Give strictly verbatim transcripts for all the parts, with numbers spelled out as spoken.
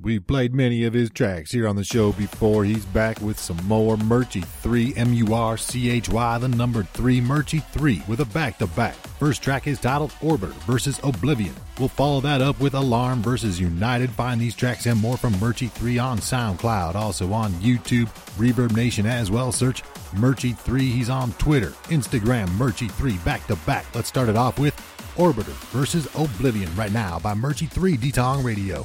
We've played many of his tracks here on the show before. He's back with some more Merchy three, M U R C H Y, the number three, Merchy three, with a back-to-back. First track is titled Orbiter versus Oblivion. We'll follow that up with Alarm versus United. Find these tracks and more from Merchy three on SoundCloud, also on YouTube, Reverb Nation as well. Search Merchy three. He's on Twitter, Instagram, Merchy three, back-to-back. Let's start it off with Orbiter versus Oblivion right now by Merchy three, D-Tong Radio.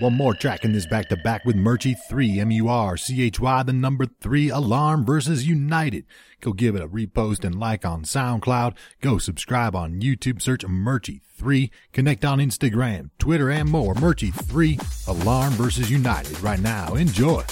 One more track in this back-to-back with Merchy three, M U R C H Y, the number three, Alarm versus United. Go give it a repost and like on SoundCloud. Go subscribe on YouTube. Search Merchy three. Connect on Instagram, Twitter, and more. Merchy three, Alarm versus United right now. Enjoy.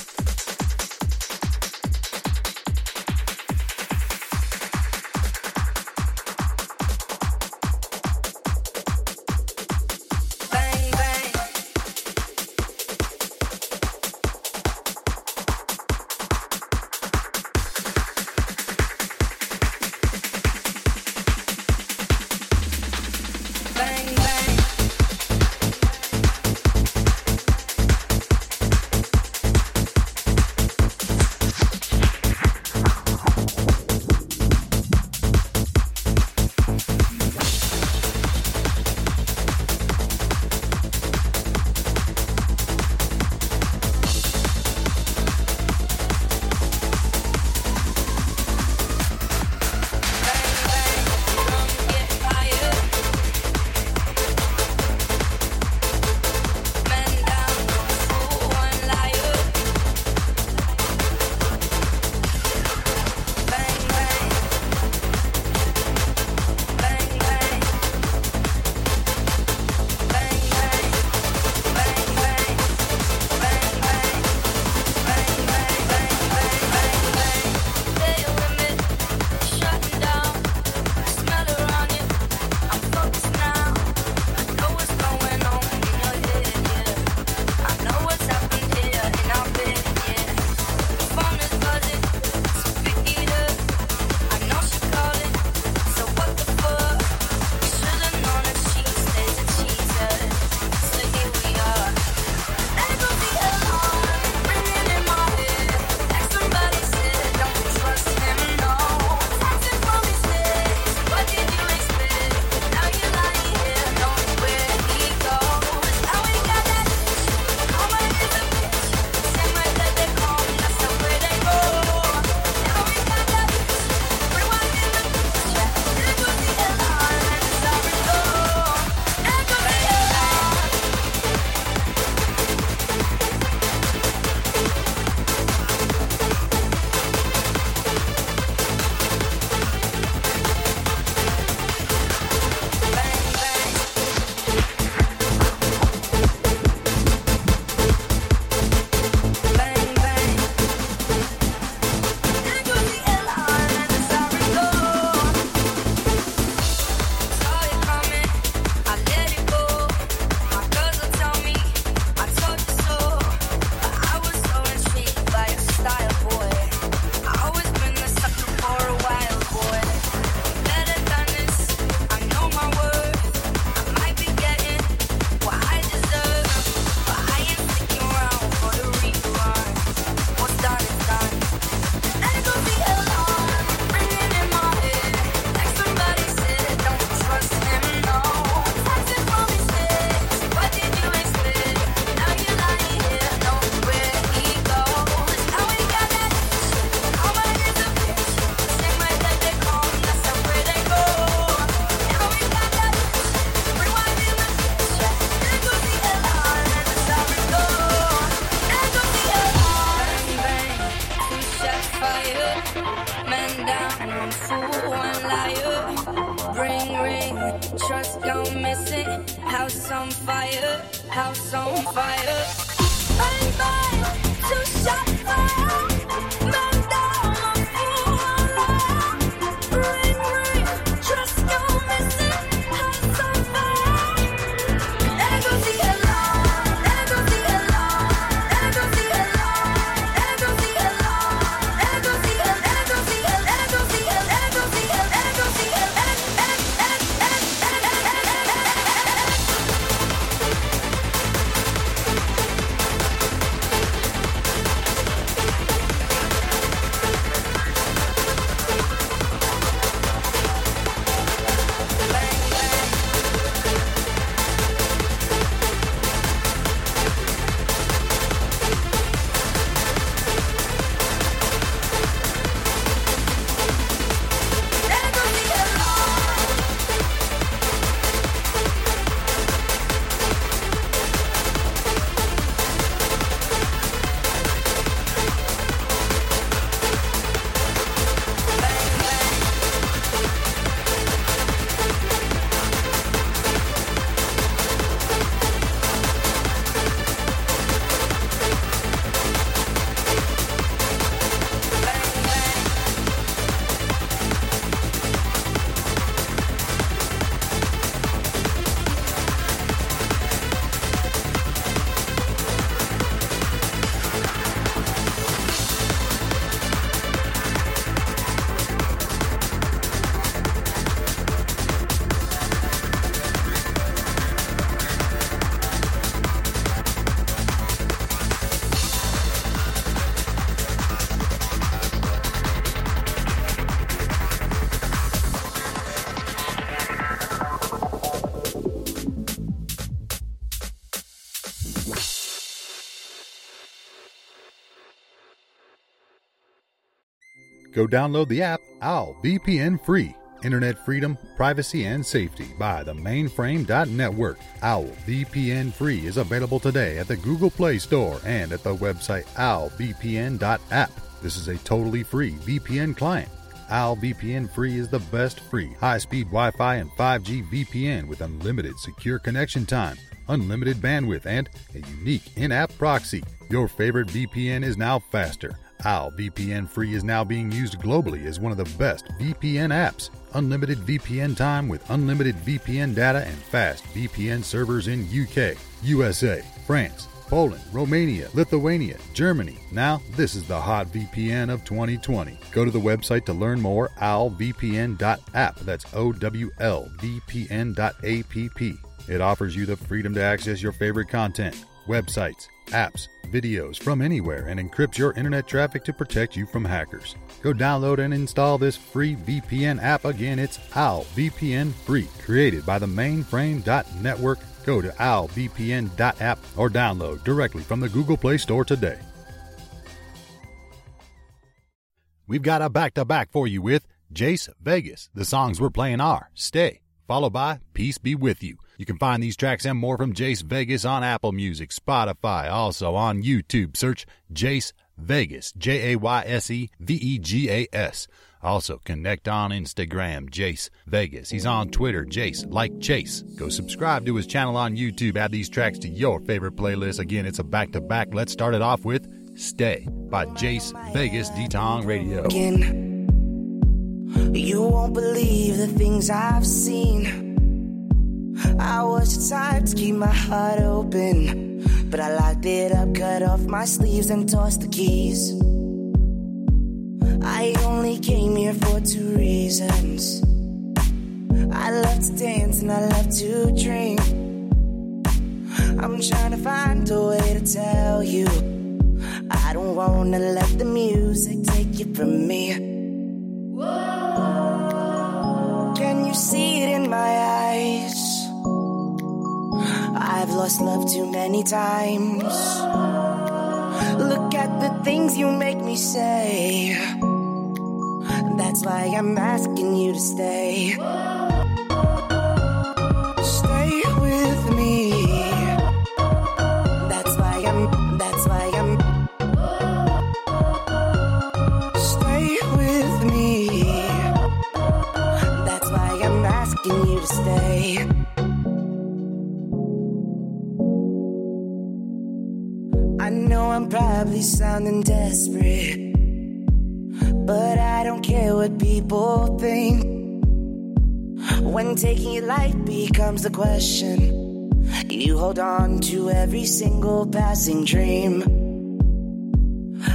fool, I'm liar. Ring, ring, trust don't miss it. House on fire, house on fire. Bang, bang, two shot fire. Bang, down, I'm fool, I'm liar. Ring, ring, trust don't miss it. House on fire. There goes the alarm, there goes the alarm, there goes the alarm, there goes the alarm, there goes the alarm. Go download the app Owl V P N Free. Internet freedom, privacy, and safety by the mainframe dot network. Owl V P N Free is available today at the Google Play Store and at the website owl v p n dot app. This is a totally free V P N client. Owl V P N Free is the best free high-speed Wi-Fi and five G V P N with unlimited secure connection time, unlimited bandwidth, and a unique in-app proxy. Your favorite V P N is now faster. Owl V P N Free is now being used globally as one of the best V P N apps. Unlimited V P N time with unlimited V P N data and fast V P N servers in U K, U S A, France, Poland, Romania, Lithuania, Germany. Now, this is the hot V P N of twenty twenty. Go to the website to learn more, owl v p n dot app. That's O W L V P N dot app. It offers you the freedom to access your favorite content, websites, apps, videos from anywhere, and encrypts your internet traffic to protect you from hackers. Go download and install this free V P N app. Again, it's Owl V P N Free, created by the mainframe dot network. Go to owl v p n dot app or download directly from the Google Play Store today. We've got a back-to-back for you with Jayse Vegas. The songs we're playing are Stay, followed by Peace Be With You. You can find these tracks and more from Jayse Vegas on Apple Music, Spotify, also on YouTube. Search Jayse Vegas, J A Y S E V E G A S. Also, connect on Instagram, Jayse Vegas. He's on Twitter, Jayse, like Chase. Go subscribe to his channel on YouTube. Add these tracks to your favorite playlist. Again, it's a back-to-back. Let's start it off with Stay by Jayse Vegas, D-Tong Radio. You won't believe the things I've seen. I was tired to keep my heart open, but I locked it up, cut off my sleeves, and tossed the keys. I only came here for two reasons. I love to dance and I love to drink. I'm trying to find a way to tell you I don't want to let the music take it from me. Can you see it in my eyes? I've lost love too many times. Look at the things you make me say. That's why I'm asking you to stay. Stay with me. That's why I'm, that's why I'm. Stay with me. stay. I know I'm probably sounding desperate, but I don't care what people think. When taking your life becomes the question, you hold on to every single passing dream.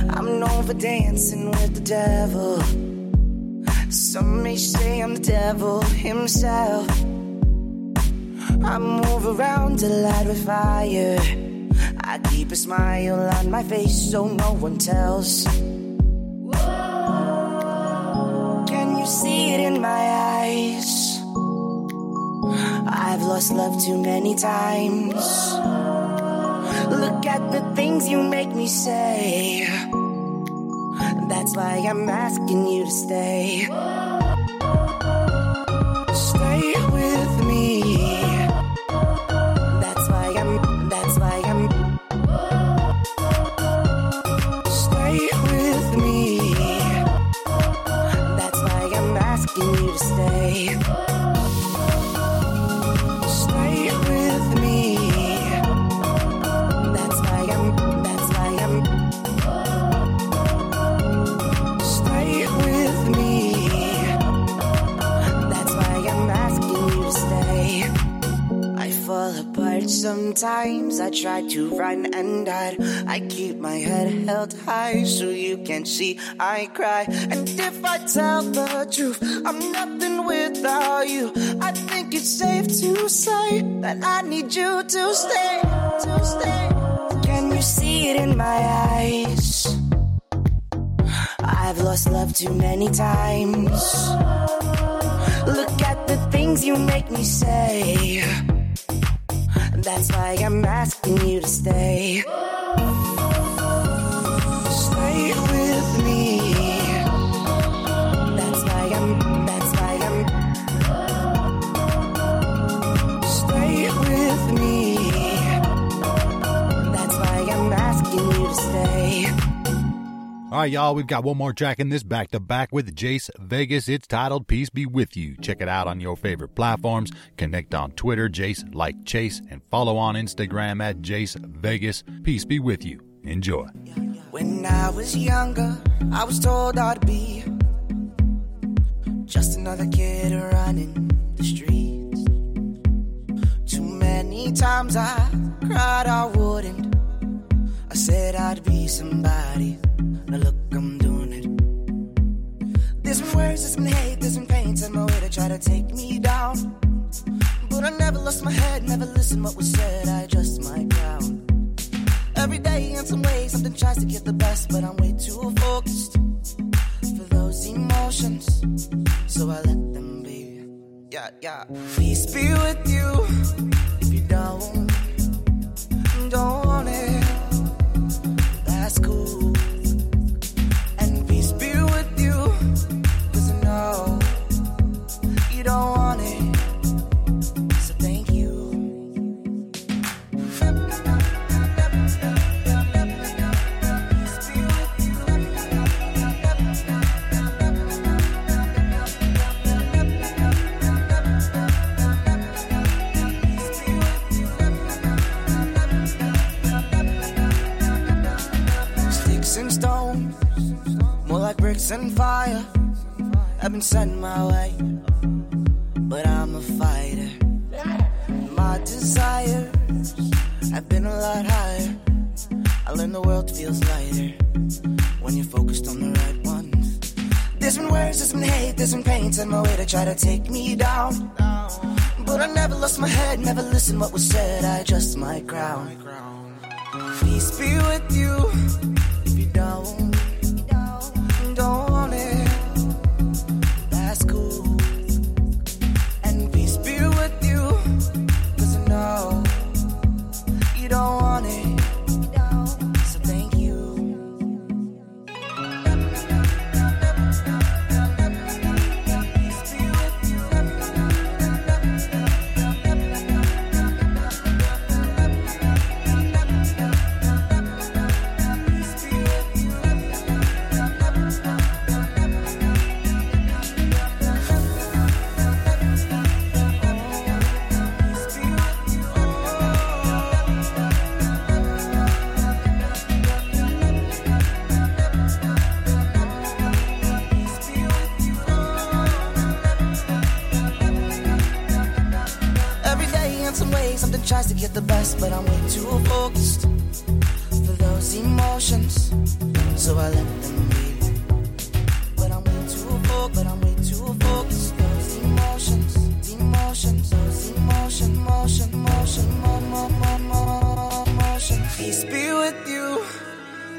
I'm known for dancing with the devil. Some may say I'm the devil himself. I move around to light with fire. I keep a smile on my face so no one tells. Whoa. Can you see it in my eyes? I've lost love too many times. Whoa. Look at the things you make me say. That's why I'm asking you to stay. Stay with me. That's why I'm, that's why I'm. Stay with me. That's why I'm asking you to stay. Stay with me. That's why I'm, that's why I'm. Sometimes I try to run and hide. I keep my head held high so you can see I cry. And if I tell the truth, I'm nothing without you. I think it's safe to say that I need you to stay, to stay. Can you see it in my eyes? I've lost love too many times. Look at the things you make me say. That's why I'm asking you to stay. Stay with me. That's why I'm, that's why I'm. Stay with me. That's why I'm asking you to stay. All right, y'all, we've got one more track in this back-to-back with Jayse Vegas. It's titled Peace Be With You. Check it out on your favorite platforms. Connect on Twitter, Jayse Like Chase, and follow on Instagram at Jayse Vegas. Peace Be With You. Enjoy. When I was younger, I was told I'd be just another kid running the streets. Too many times I cried I wouldn't. I said I'd be somebody. Now look, I'm doing it. There's been words, there's been hate, there's been pain to my way to try to take me down. But I never lost my head, never listened what was said, I just might drown. Every day in some way, something tries to get the best, but I'm way too focused for those emotions, so I let them be. Yeah, yeah. Peace be with you. If you don't, don't want it, that's cool. You don't want it, so thank you. Sticks and stones, more like bricks and fire, have been sent my way. But I'm a fighter. My desires have been a lot higher. I learned the world feels lighter when you're focused on the right ones. There's been words, there's been hate, there's been pain to my way to try to take me down. But I never lost my head, never listened what was said, I just might crown. Peace be with you. If you don't, don't want it, that's cool. No, you don't want it. tries to get the best, but I'm way too focused for those emotions, so I let them lead. But I'm way too focused, but I'm way too focused. Those emotions, emotions, those emotions, motion, motion, more, more, more, more, motion. Peace be with you.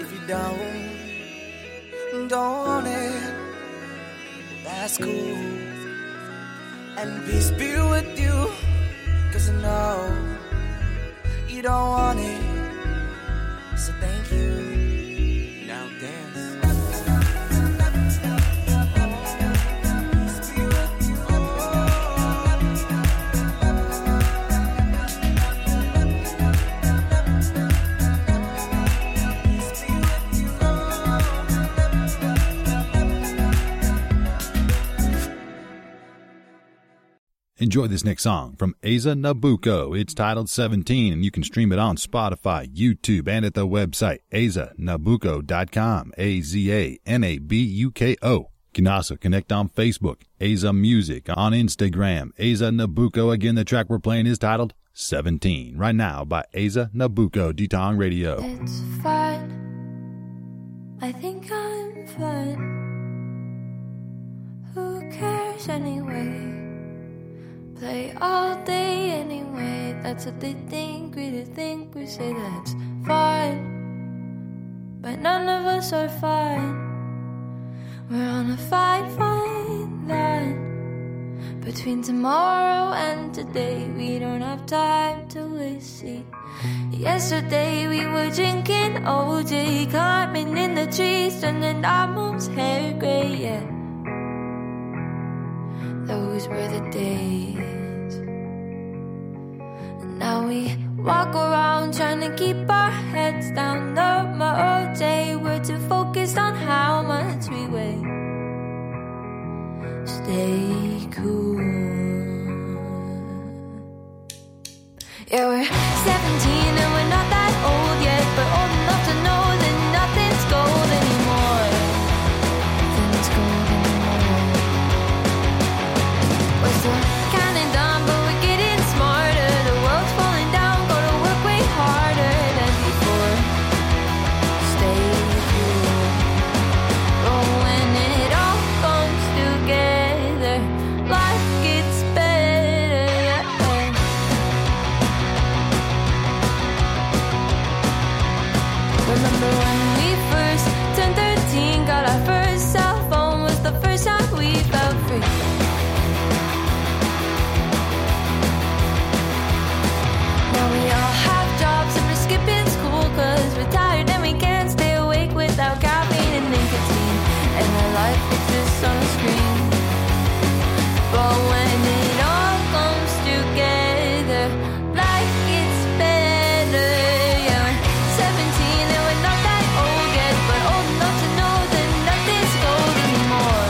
If you don't, don't want it, that's cool. And peace be with you, cause I know you don't want it, so thank you. Now dance. Enjoy this next song from Aza Nabuko. It's titled seventeen, and you can stream it on Spotify, YouTube, and at the website aza nabuko dot com, A Z A N A B U K O. You can also connect on Facebook, Aza Music, on Instagram, Aza Nabuko. Again, the track we're playing is titled seventeen, right now by Aza Nabuko, Detong Radio. It's fine. I think I'm fine. Who cares anyway? Play all day anyway, that's what they think. We do think we say that's fine, but none of us are fine. We're on a fine, fine line between tomorrow and today. We don't have time to waste. See, yesterday we were drinking O J, climbing in the trees, turning our mom's hair gray. Yeah, those were the days. And now we walk around trying to keep our heads down. Love my old day, we're too focused on how much we weigh. Stay cool. Yeah, we're seventeen and we're not that old yet, but old enough to know that nothing's gold anymore. Nothing's gold anymore. We're still counting down, but we're getting smarter. The world's falling down, go to work way harder than before. Stay cool. Oh, when it all comes together, life gets better. Yeah. Remember when we first turned thirteen, got our first cell phone, was the first time we felt free. Cause we're tired and we can't stay awake without caffeine and nicotine, and our life is just on a screen. But when it all comes together, life gets better. Yeah, we're seventeen and we're not that old yet, but old enough to know that nothing's gold anymore.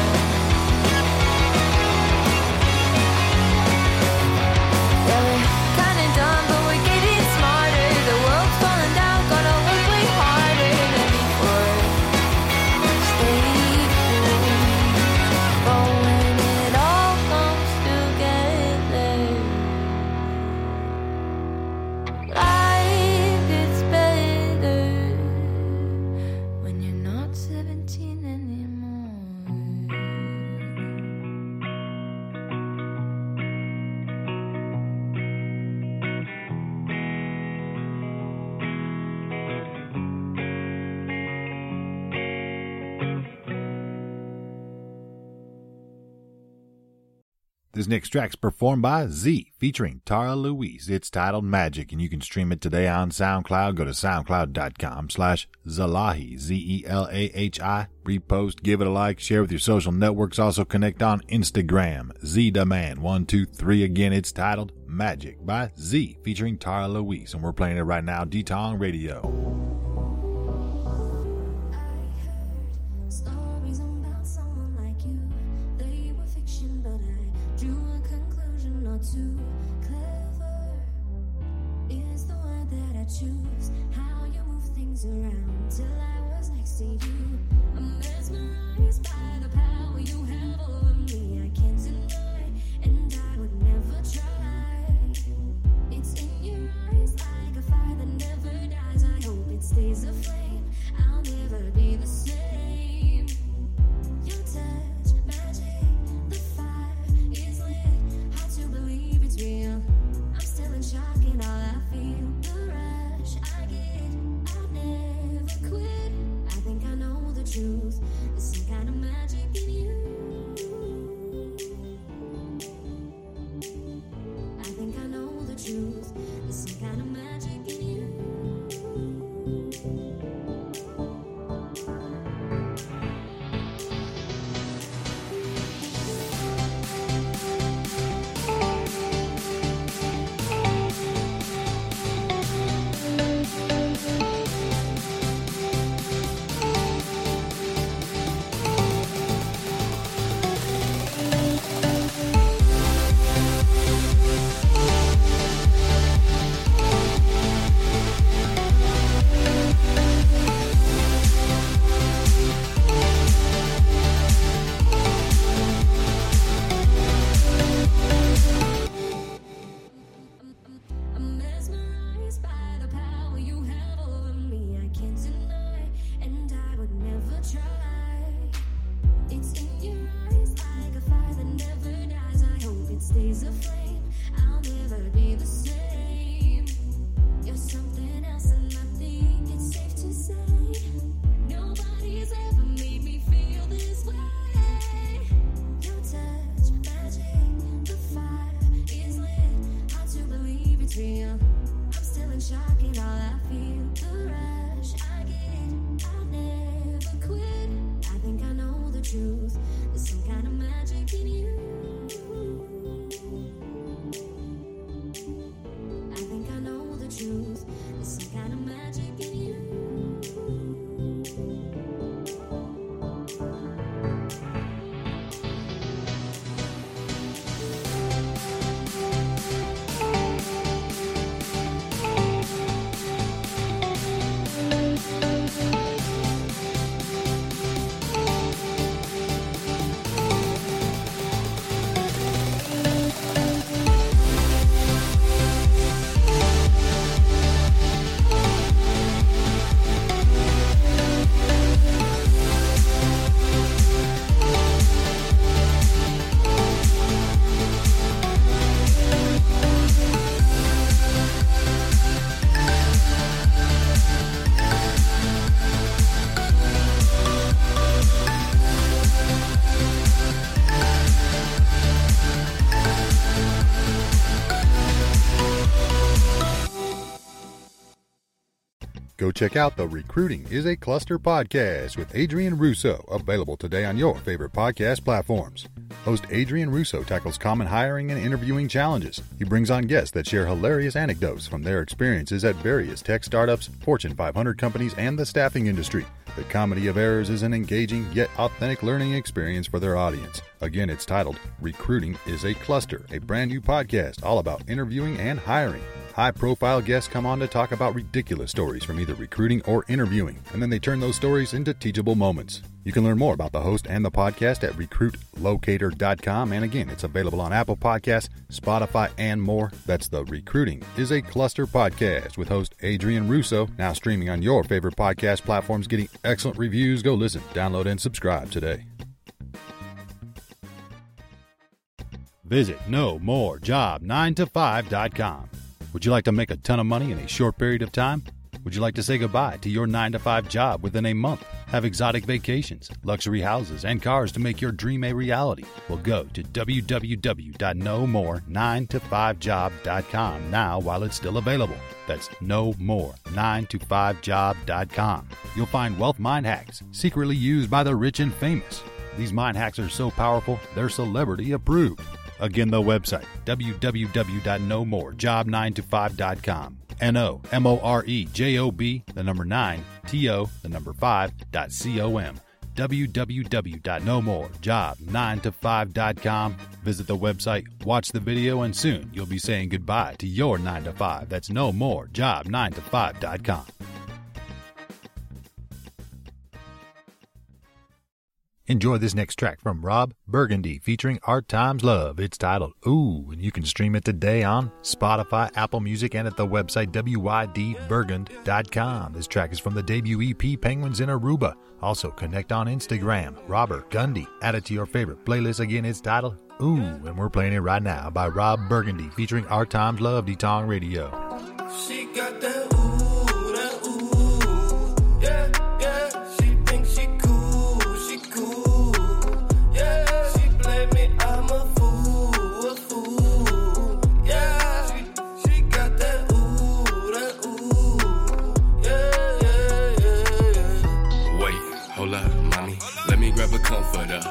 Yeah, we're kinda dumb, but we're getting smarter. The world's falling down, This next track's performed by Z, featuring Tara Louise. It's titled Magic, and you can stream it today on SoundCloud. Go to soundcloud.com slash Zelahi, Z E L A H I. Repost, give it a like, share with your social networks. Also connect on Instagram, Z Demand one two three. Again, it's titled Magic by Z, featuring Tara Louise, and we're playing it right now, Detong Radio. Too clever is the word that I choose. How you move things around till I was next to you. I'm mesmerized by the power you have over me. I can't deny, and I would never try. It's in your eyes. stays aflame. I'll never be the same. Your touch, magic, the fire is lit. Hard to believe it's real. I'm still in shock and all I feel. The rush I get, I'll never quit. I think I know the truth. There's some kind of magic in you. I think I know the truth. There's some kind of magic in you. Go check out the Recruiting is a Cluster podcast with Adrian Russo, available today on your favorite podcast platforms. Host Adrian Russo tackles common hiring and interviewing challenges. He brings on guests that share hilarious anecdotes from their experiences at various tech startups, Fortune five hundred companies, and the staffing industry. The Comedy of Errors is an engaging yet authentic learning experience for their audience. Again, it's titled Recruiting is a Cluster, a brand new podcast all about interviewing and hiring. High-profile guests come on to talk about ridiculous stories from either recruiting or interviewing, and then they turn those stories into teachable moments. You can learn more about the host and the podcast at recruit locator dot com, and again, it's available on Apple Podcasts, Spotify, and more. That's the Recruiting is a Cluster podcast with host Adrian Russo, now streaming on your favorite podcast platforms, getting excellent reviews. Go listen, download, and subscribe today. Visit no more job nine to five dot com. Would you like to make a ton of money in a short period of time? Would you like to say goodbye to your nine to five job within a month? Have exotic vacations, luxury houses, and cars to make your dream a reality? Well, go to w w w dot no more nine to five job dot com now while it's still available. That's no more nine to five job dot com. You'll find wealth mind hacks secretly used by the rich and famous. These mind hacks are so powerful, they're celebrity approved. Again, the website, w w w dot no more job nine to five dot com. N O M O R E J O B, the number nine, T O, the number five, dot C O M. w w w dot no more job nine to five dot com. Visit the website, watch the video, and soon you'll be saying goodbye to your nine to five. That's no more job nine to five dot com. Enjoy this next track from Rob Burgundy featuring Our Times Love. It's titled Ooh, and you can stream it today on Spotify, Apple Music, and at the website W Y D Burgund dot com. This track is from the debut E P Penguins in Aruba. Also, connect on Instagram, Robert Gundy. Add it to your favorite playlist. Again, it's titled Ooh, and we're playing it right now by Rob Burgundy featuring Our Times Love, D-Tong Radio. She got that ooh, that ooh, yeah.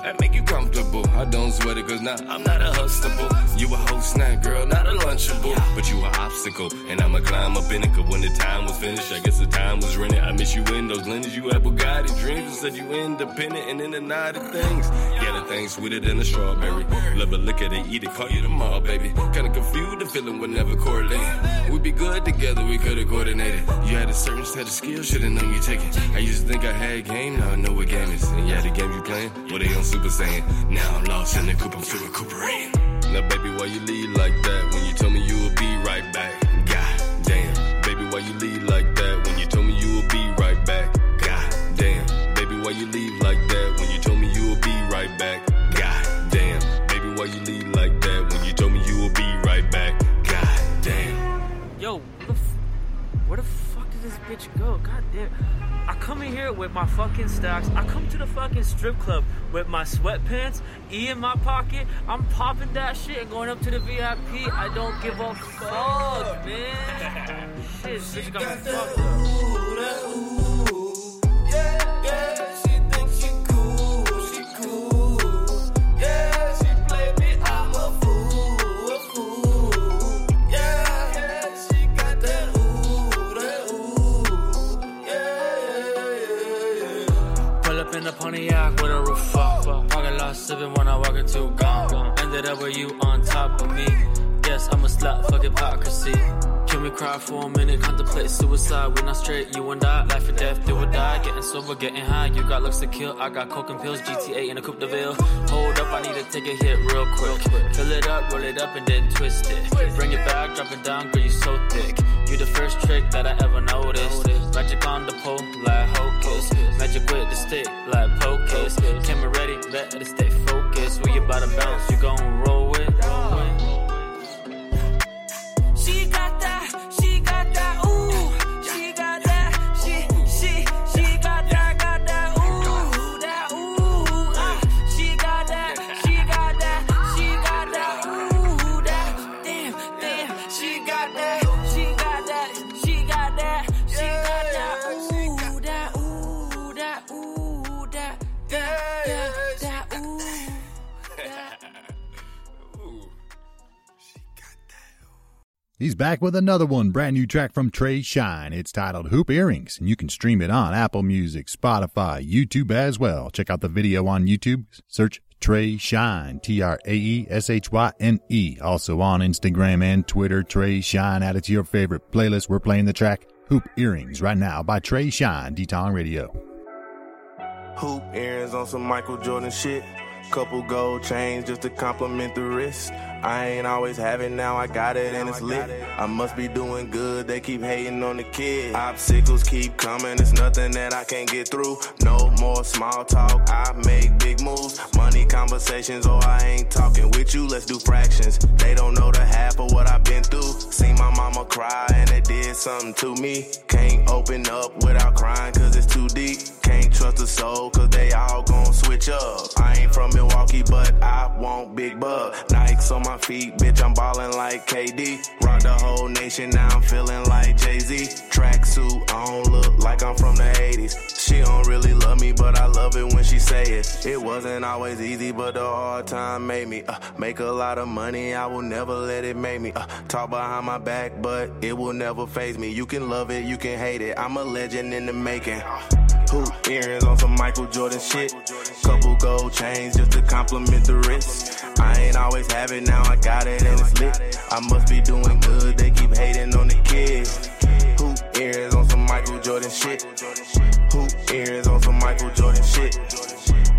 That make you comfortable. I don't sweat it, cause now nah, I'm not a hustable. You a whole snack, girl, not a lunchable. But you an obstacle, and I'ma climb up in it. Cause when the time was finished, I guess the time was rented. I miss you in those lenses. You had Bugatti dreams. I said you independent and in the night of things. Yeah, the thing's sweeter than a strawberry. Love it, look at it, eat it, call you tomorrow, baby. Kinda confused, the feeling would never correlate. We'd be good together, we could've coordinated. You had a certain set of skills, should've known you taking. I used to think I had game, now I know what game is. And yeah, the game you playing, well, they on Super Saiyan. Now I'm lost in the coop, I'm still recuperating. Now, baby, why you leave like that when you told me you would be right back? God damn. Baby, why you leave like that when you told me you would be right back? God damn. Baby, why you leave like that when you told me you would be right back? God damn. Baby, why you leave like that when you told me you would be right back? God damn. Yo, where the, f- where the fuck did this bitch go? God damn. I come in here with my fucking stocks. I come to the fucking strip club with my sweatpants, E in my pocket. I'm popping that shit and going up to the V I P. I don't give a fuck, man. Shit, bitch got me fucked up. With a roof up, pocket lost sipping when I walk into gone. Ended up with you on top of me. Yes, I'm a slut, fuck hypocrisy. Can we cry for a minute, contemplate suicide? We're not straight, you and I. Life or death, do or die. Getting sober, getting high. You got looks to kill, I got coke and pills. G T A in a coupe de ville. Hold up, I need to take a hit real quick. Fill it up, roll it up, and then twist it. Bring it back, drop it down, girl, you so thick. You the first trick that I ever noticed. Magic on the pole, like hocus. Magic with the stick, like pocus. Camera ready, better stay focused. We about to bounce, you gon' roll with it. She got that, she got that, ooh. She got that, she, she, she got that, got that, ooh. That, ooh. Uh, she got that, she got that, she got that, ooh. That, damn, damn. She got that, she got that, she got that, she got that, ooh. That, ooh. That, ooh. That, that, that, ooh. Ooh. He's back with another one, brand new track from Trae Shyne. It's titled Hoop Earrings, and you can stream it on Apple Music, Spotify, YouTube as well. Check out the video on YouTube. Search Trae Shyne, T R A E S H Y N E. Also on Instagram and Twitter, Trae Shyne. Add it to your favorite playlist. We're playing the track Hoop Earrings right now by Trae Shyne, D-Tong Radio. Hoop earrings on some Michael Jordan shit. Couple gold chains just to compliment the wrist. I ain't always have it, now I got it and it's lit. I must be doing good, they keep hating on the kid. Obstacles keep coming, it's nothing that I can't get through. No more small talk, I make big moves. Money conversations, oh I ain't talking with you, let's do fractions. They don't know the half of what I've been through. Seen my mama cry and it did something to me. Can't open up without crying cause it's too deep. Can't trust a soul cause they all gon' switch up. I ain't from Milwaukee, but I want big bug. Nikes on my feet, bitch, I'm ballin' like K D. Rock the whole nation, now I'm feelin' like Jay-Z. Tracksuit on, look like I'm from the eighties. She don't really love me, but I love it when she say it. It wasn't always easy, but the hard time made me uh, make a lot of money, I will never let it make me uh, talk behind my back, but it will never faze me. You can love it, you can hate it, I'm a legend in the making. Hoop earrings on some Michael Jordan shit. Couple gold chains just to compliment the wrist. I ain't always have it, now I got it and it's lit. I must be doing good, they keep hating on the kids. Hoop earrings on some Michael Jordan shit. Hoop earrings on some Michael Jordan shit.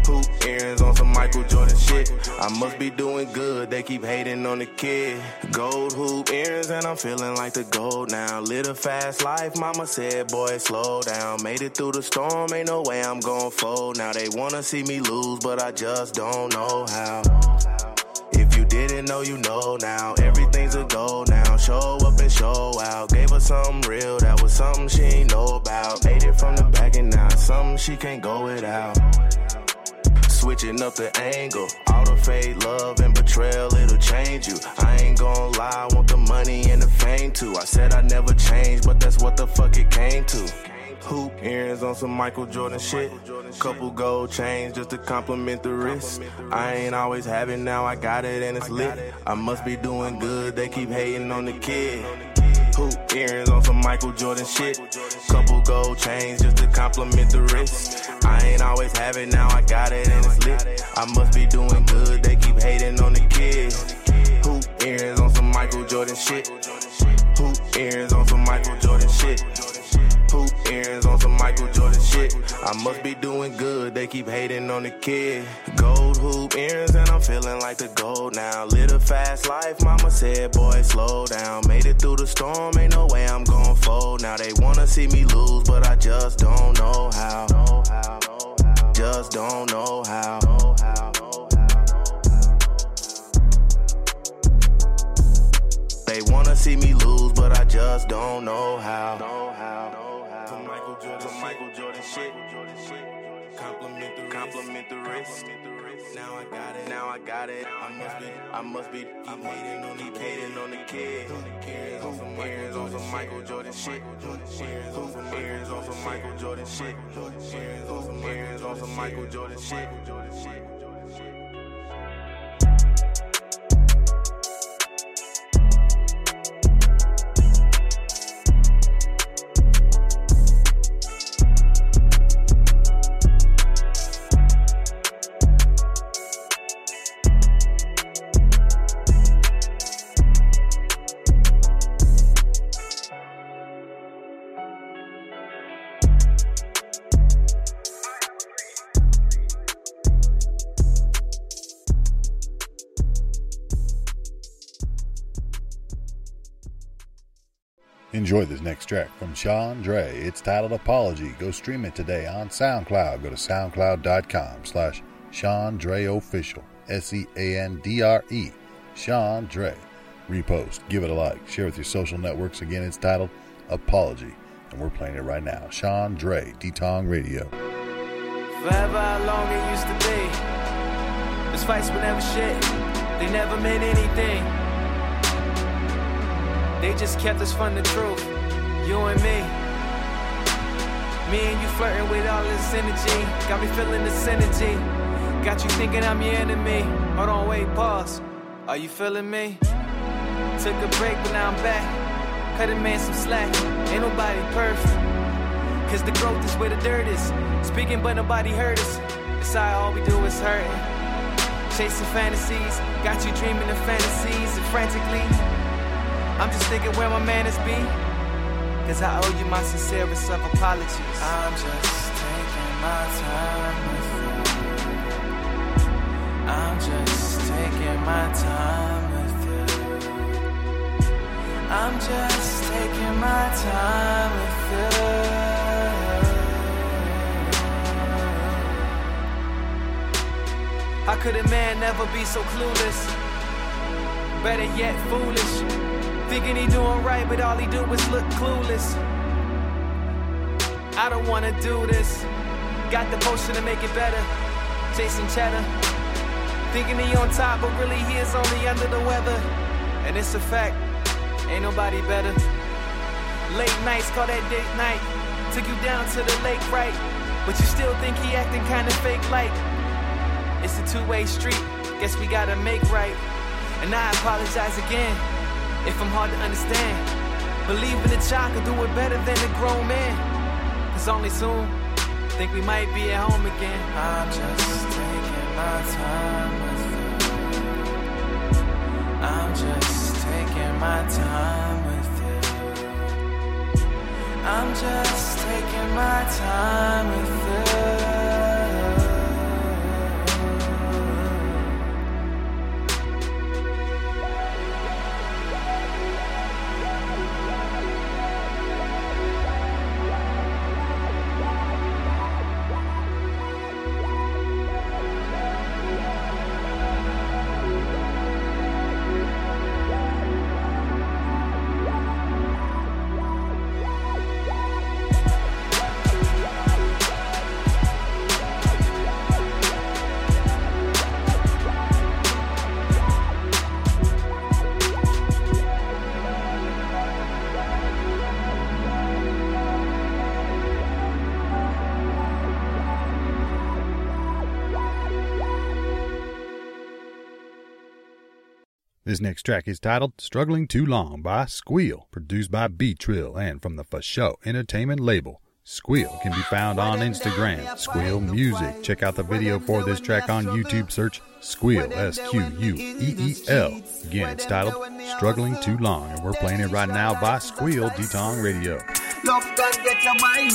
hoop earrings on some Michael Jordan shit. I must be doing good, they keep hating on the kid. Gold hoop earrings and I'm feeling like the gold now. Live a fast life, mama said, boy, slow down. Made it through the storm, ain't no way I'm gon' fold. Now they wanna see me lose, but I just don't know how. If you didn't know, you know now. Everything's a goal now. Show up and show out. Gave her something real, that was something she ain't know about. Made it from the back and now something she can't go without. Switching up the angle, all the fake love and betrayal, it'll change you. I ain't gonna lie, I want the money and the fame too. I said I never changed, but that's what the fuck it came to. Hoop earrings on some Michael Jordan shit. Couple gold chains just to compliment the wrist. I ain't always have it, now I got it and it's lit. I must be doing good, they keep hating on the kid. Hoop earrings on some Michael Jordan shit. Couple gold chains just to compliment the wrist. I ain't always have it, now I got it and it's lit. I must be doing good, they keep hating on the kid. Hoop earrings on some Michael Jordan shit. Hoop earrings on some Michael Jordan shit. Hoop earrings on some Michael Jordan shit. I must be doing good, they keep hating on the kid. Gold hoop earrings and I'm feeling like the gold now. Live a fast life, mama said, boy, slow down. Made it through the storm, ain't no way I'm gon' fold. Now they wanna see me lose, but I just don't know how. Just don't know how. They wanna see me lose, but I just don't know how. Shit. Compliment the compliment the wrist. Now I got it, now I got it. I must be, I must be. I'm hating on the hating on the kid. Who cares on some Michael Jordan shit? Who cares on some Michael Jordan shit? Who cares on some Michael Jordan shit? Enjoy this next track from Sean Dre. It's titled Apology. Go stream it today on SoundCloud. Go to soundcloud.com slash Sean Dre Official. S E A N D R E. Sean Dre. Repost. Give it a like. Share with your social networks. Again, it's titled Apology. And we're playing it right now. Sean Dre, D-Tong Radio. Forever how long it used to be. Those fights were never shit. They never meant anything. They just kept us from the truth, you and me. Me and you flirting with all this energy. Got me feeling the synergy. Got you thinking I'm your enemy. Hold on, wait, pause. Are you feeling me? Took a break, but now I'm back. Cut a man some slack. Ain't nobody perfect. Cause the growth is where the dirt is. Speaking, but nobody heard us. It's how all we do is hurting. Chasing fantasies. Got you dreaming of fantasies and frantically. I'm just thinking where my man is be. Cause I owe you my sincerest of apologies. I'm just taking my time with you. I'm just taking my time with you. I'm just taking my time with you. How could a man never be so clueless? Better yet, foolish. Thinking he doing right, but all he do is look clueless. I don't wanna do this. Got the potion to make it better. Jason Cheddar. Thinking he on top, but really he is only under the weather. And it's a fact, ain't nobody better. Late nights, call that date night. Took you down to the lake, right? But you still think he acting kinda fake like. It's a two-way street, guess we gotta make right. And I apologize again. If I'm hard to understand, believe in a child could do it better than a grown man. Cause only soon, think we might be at home again. I'm just taking my time with you. I'm just taking my time with you. I'm just taking my time with you. This next track is titled Struggling Too Long by Squeal, produced by B-Trill and from the For Show Entertainment label. Squeal can be found on Instagram, Squeal Music. Check out the video for this track on YouTube. Search Squeal, S Q U E E L. Again, it's titled Struggling Too Long, and we're playing it right now by Squeal, D-Tong Radio. Love can get your mind.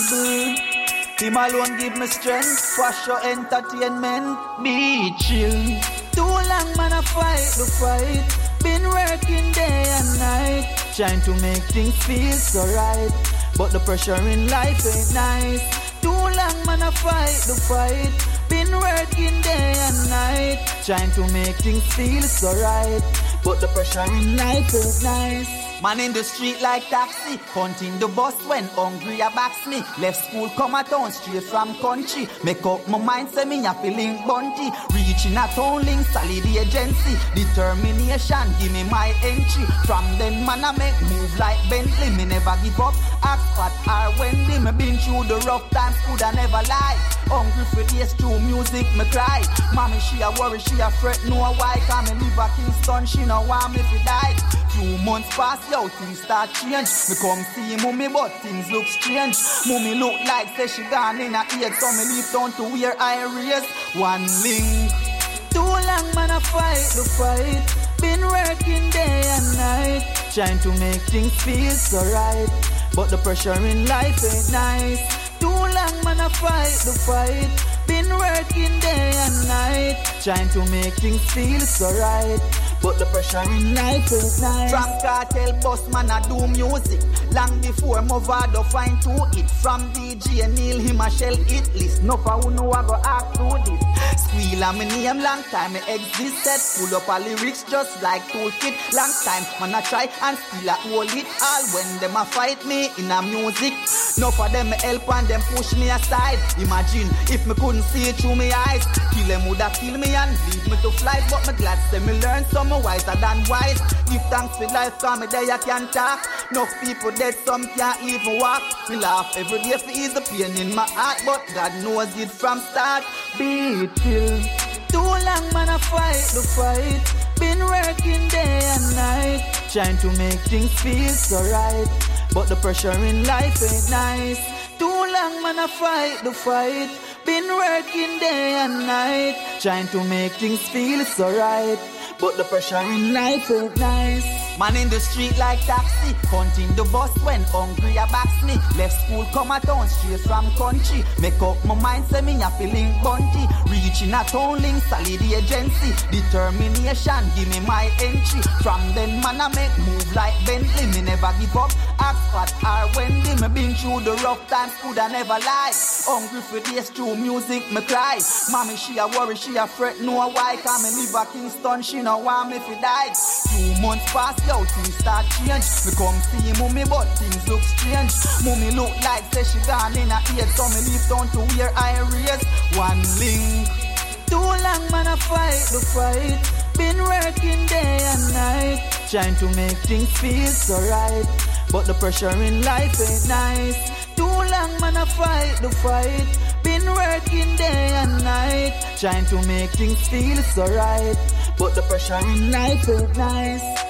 Him alone give me strength. Crush your entertainment. Be chill. Too long, man, I fight the fight. Been working day and night, trying to make things feel so right, but the pressure in life ain't nice. Too long, man, I fight the fight. Been working day and night, trying to make things feel so right, but the pressure in life ain't nice. Man in the street like taxi, hunting the bus when hungry a backs me. Left school, come a town, straight from country. Make up my mind, say me a feeling bunty. Reaching a town link, solid the agency. Determination, give me my entry. From then, man, I make move like Bentley. Me never give up, act fat or Wendy. Me been through the rough times, could I never lie. Hungry for days, through music, me cry. Mommy, she a worry, she a fret, no why. Cause me live a Kingston, she no want me to die. Two months pass, yo, things start change. Me come see mummy, but things look strange. Mummy look like, say she gone in a eight, so me leave down to where I raise one link. Too long, man, I fight the fight. Been working day and night, trying to make things feel so right, but the pressure in life ain't nice. Too long, man, I fight the fight. Been working day and night, trying to make things feel so right, but the pressure in life is nice. From cartel boss, man, I do music. Long before Movado find to it. From D J, Neil, him a shell it list. No for who know I go act through this. Squeal a me name, long time I existed. Pull up a lyrics just like toolkit. Long time, man, I try and still I hold it. All when them a fight me in a music. No for them I help and them push me aside. Imagine if me couldn't see it through me eyes. Kill them woulda kill me and leave me to fly. But me glad say me learn some. I'm wiser than wise. Give thanks for life, cause me there I can talk. Enough people dead, some can't even walk. Me laugh every day for ease the pain in my heart, but God knows it from start. Be chill. Too long, man, I fight the fight. Been working day and night, trying to make things feel so right, but the pressure in life ain't nice. Too long, man, I fight the fight. Been working day and night, trying to make things feel so right, but the pressure in life ain't nice. Man in the street like taxi, hunting the bus when hungry a backs me. Left school, come a town, straight from country. Make up my mind, say me a feeling bunty. Reaching a town link, solid the agency. Determination, give me my entry. From then, man, I make move like Bentley. Me never give up, ask fat or Wendy. Me been through the rough times, could I never lie. Hungry for days, through music, me cry. Mommy, she a worry, she a fret, no why. Cause me live a Kingston, she no want me fi die. Two months pass, yo, things start change. Me come see mummy, but things look strange. Mummy look like say she gone in a eight, so me leave down to where I raise one link. Too long, man, I fight the fight. Been working day and night, trying to make things feel so right, but the pressure in life ain't nice. Too long, man, I fight the fight. Been working day and night, trying to make things feel so right, but the pressure in life ain't nice.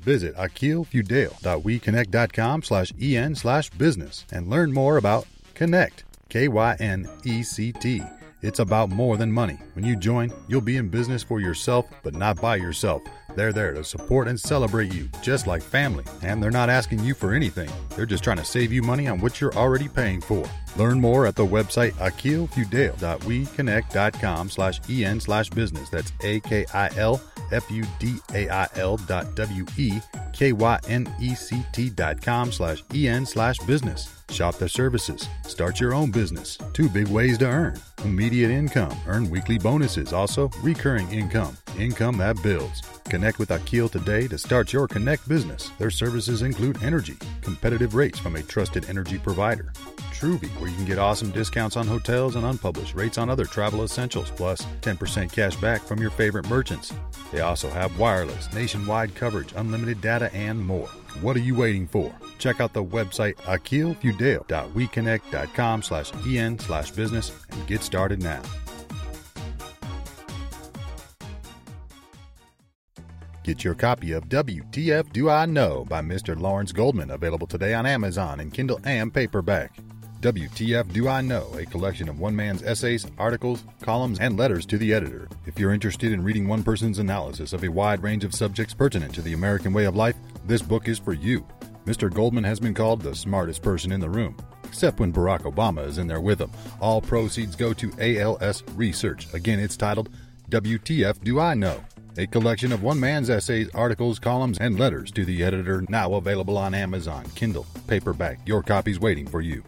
Visit akilfudail.weconnect.com slash en slash business and learn more about Connect, K Y N E C T. It's about more than money. When you join, you'll be in business for yourself, but not by yourself. They're there to support and celebrate you, just like family. And they're not asking you for anything. They're just trying to save you money on what you're already paying for. Learn more at the website akilfudail.weconnect.com slash en slash business. That's A K I L F U D A I L dot W E K Y N E C T dot com slash E N slash business. Shop their services. Start your own business. Two big ways to earn. Immediate income. Earn weekly bonuses. Also, recurring income. Income that builds. Connect with Akil today to start your Connect business. Their services include energy, competitive rates from a trusted energy provider. Truvy, where you can get awesome discounts on hotels and unpublished rates on other travel essentials, plus ten percent cash back from your favorite merchants. They also have wireless, nationwide coverage, unlimited data, and more. What are you waiting for? Check out the website akilfudail.weconnect.com slash en slash business and get started now. Get your copy of W T F Do I Know by Mister Lawrence Goldman, available today on Amazon in Kindle and paperback. W T F Do I Know, a collection of one man's essays, articles, columns, and letters to the editor. If you're interested in reading one person's analysis of a wide range of subjects pertinent to the American way of life, this book is for you. Mister Goldman has been called the smartest person in the room, except when Barack Obama is in there with him. All proceeds go to A L S Research. Again, it's titled W T F Do I Know, a collection of one man's essays, articles, columns, and letters to the editor, now available on Amazon, Kindle, paperback. Your copy's waiting for you.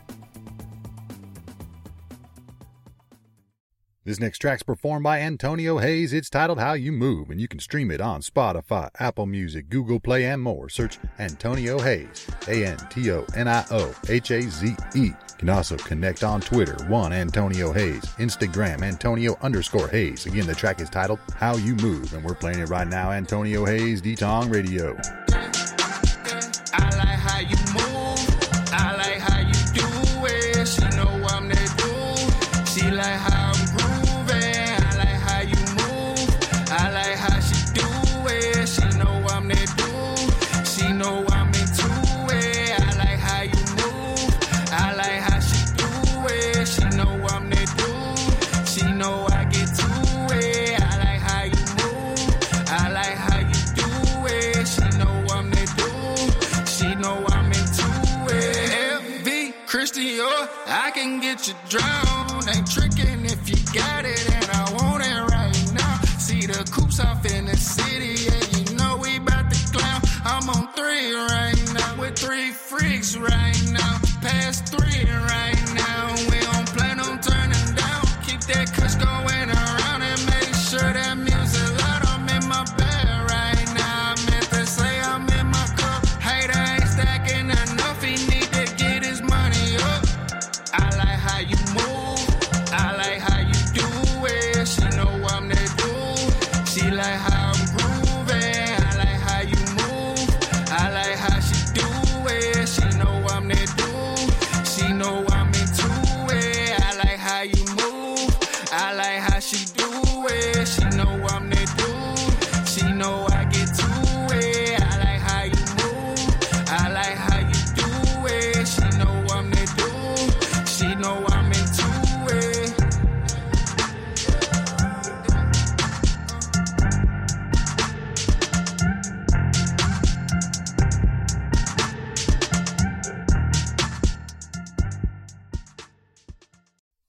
This next track's performed by Antonio Hayes. It's titled How You Move, and you can stream it on Spotify, Apple Music, Google Play, and more. Search Antonio Hayes, A N T O N I O H A Z E. You can also connect on Twitter, one Antonio Hayes, Instagram, Antonio underscore Hayes. Again, the track is titled How You Move, and we're playing it right now, Antonio Hayes, D-Tong Radio. I like how you move. I like how you do it. She know I'm that dude. She like how I can get you drowned. Ain't tricking if you got it, and I want it right now. See the coops off in the city, and you know we bout to clown. I'm on three right now, with three freaks right now. Past three right now, we don't plan on turning down. Keep that cuss going around and make sure that music loud. I'm in my bed right now. I meant to say I'm in my cup. Hater ain't stacking enough, he need to get his money up. I like how you move, I like how you do it. She know I'm that dude, she like how I'm grooving. I like how you move, I like how she do it. She know I'm that dude, she know I'm into it. I like how you move, I like how she do it. She know I'm that dude, she know I get to it. I like how you move, I like how you do it. She know I'm that dude. She know I'm into it.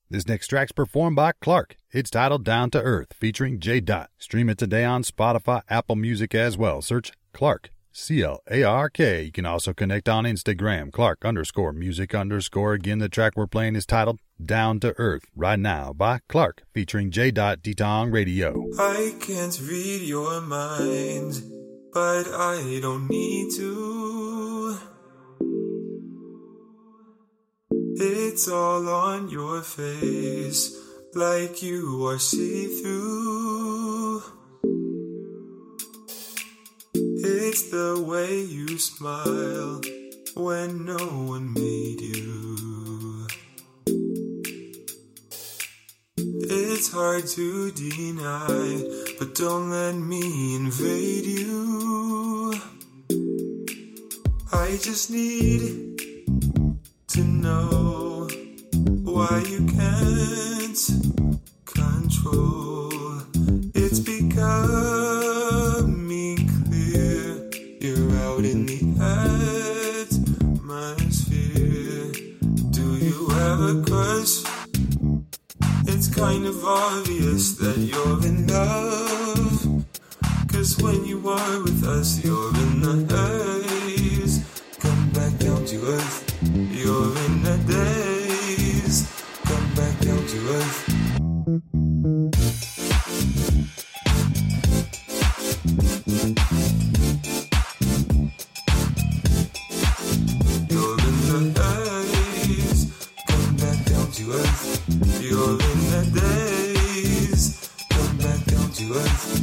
This next track's performed by Clark. It's titled Down to Earth, featuring J. Dot. Stream it today on Spotify, Apple Music as well. Search Clark, C L A R K. You can also connect on Instagram, Clark underscore music underscore. Again, the track we're playing is titled Down to Earth, right now by Clark, featuring J. D-Tong Radio. I can't read your mind, but I don't need to. It's all on your face, like you are see-through. It's the way you smile when no one made you. It's hard to deny, but don't let me invade you. I just need to know why you can't control. It's becoming clear, you're out in the atmosphere. Do you have a crush? It's kind of obvious that you're in love, 'cause when you are with us, you're in the earth. to earth. You're in a daze. Come back down to earth. You're in the daze. Come back down to earth. You're in a daze. Come back down to earth.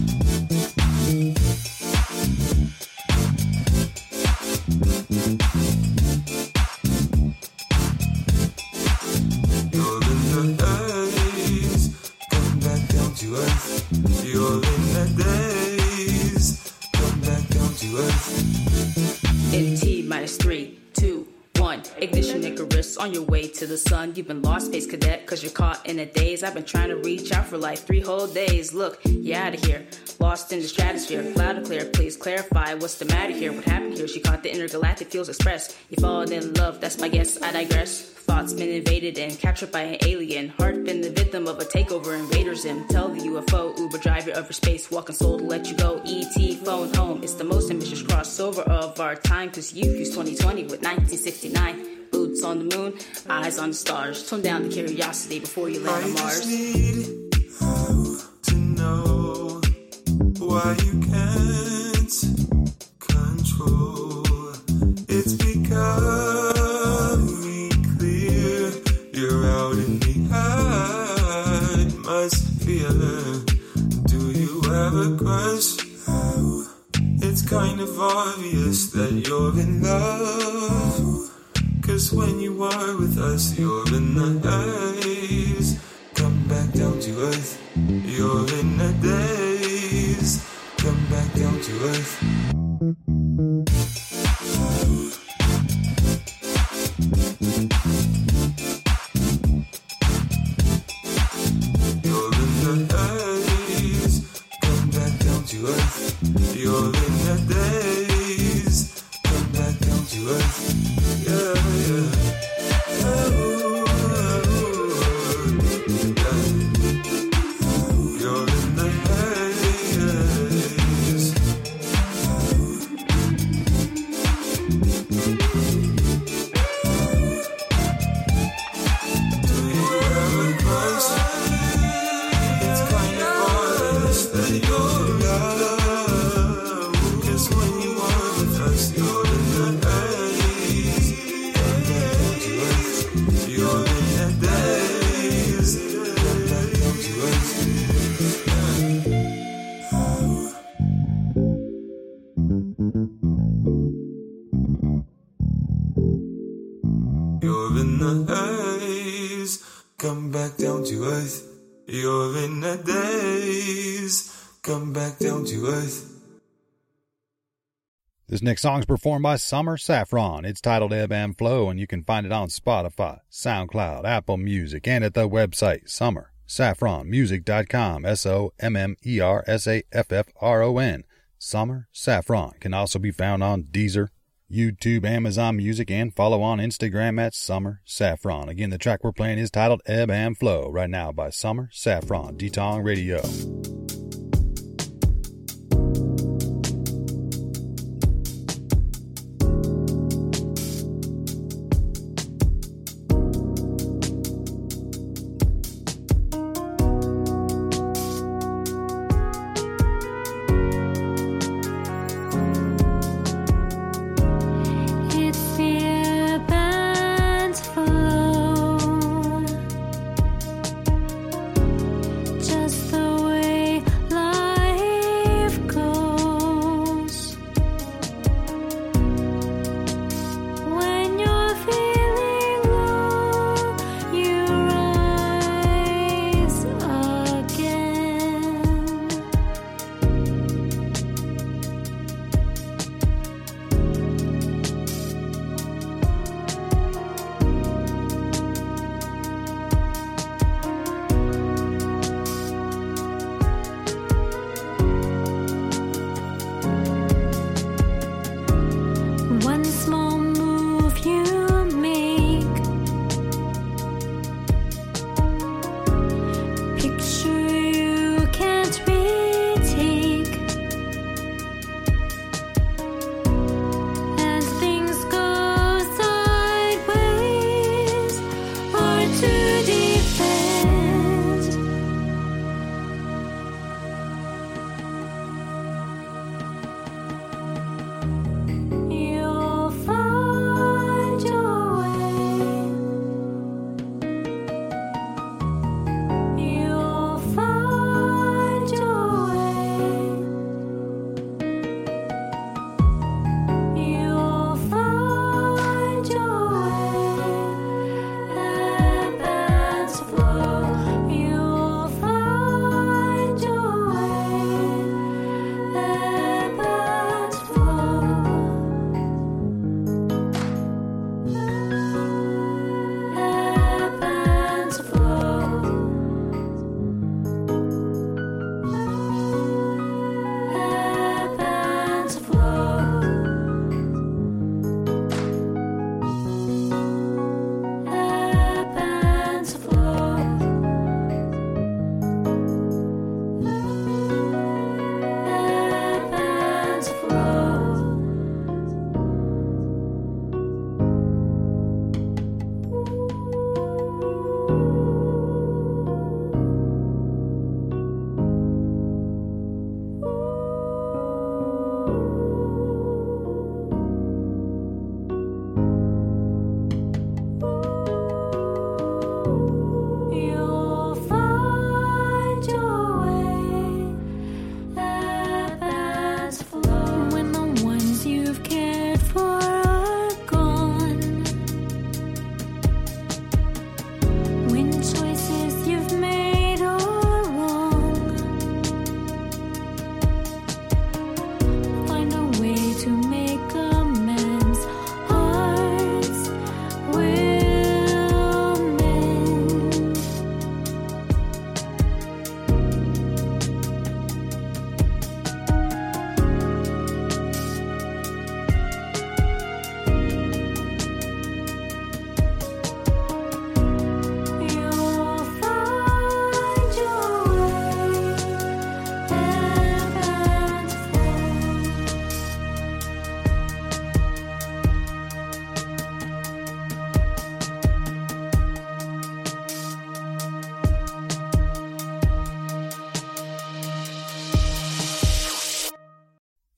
On your way to the sun, you've been lost, space cadet, cause you're caught in a daze. I've been trying to reach out for like three whole days. Look, you're out of here, lost in the stratosphere. Loud and clear, please clarify what's the matter here. What happened here? She caught the intergalactic feels express. You fallen in love, that's my guess. I digress. Thoughts been invaded and captured by an alien. Heart been the victim of a takeover, invaders him. Tell the U F O, Uber driver of your space, walking soul to let you go. E T phone home. It's the most ambitious crossover of our time, cause you used twenty twenty with nineteen sixty-nine. Boots on the moon, eyes on the stars. Tone down the curiosity before you land on Mars. I just need you to know why you can't control. It's because kind of obvious that you're in love, cause when you are with us, you're in the daze. Come back down to earth. You're in the daze. Come back down to earth. This next song is performed by Sommer Saffron. It's titled Ebb and Flow, and you can find it on Spotify, SoundCloud, Apple Music, and at the website sommer saffron music dot com, S O M M E R S A F F R O N. Sommer Saffron can also be found on Deezer, YouTube, Amazon Music, and follow on Instagram at Sommer Saffron. Again, the track we're playing is titled Ebb and Flow right now by Sommer Saffron, D T O N Radio. Just the way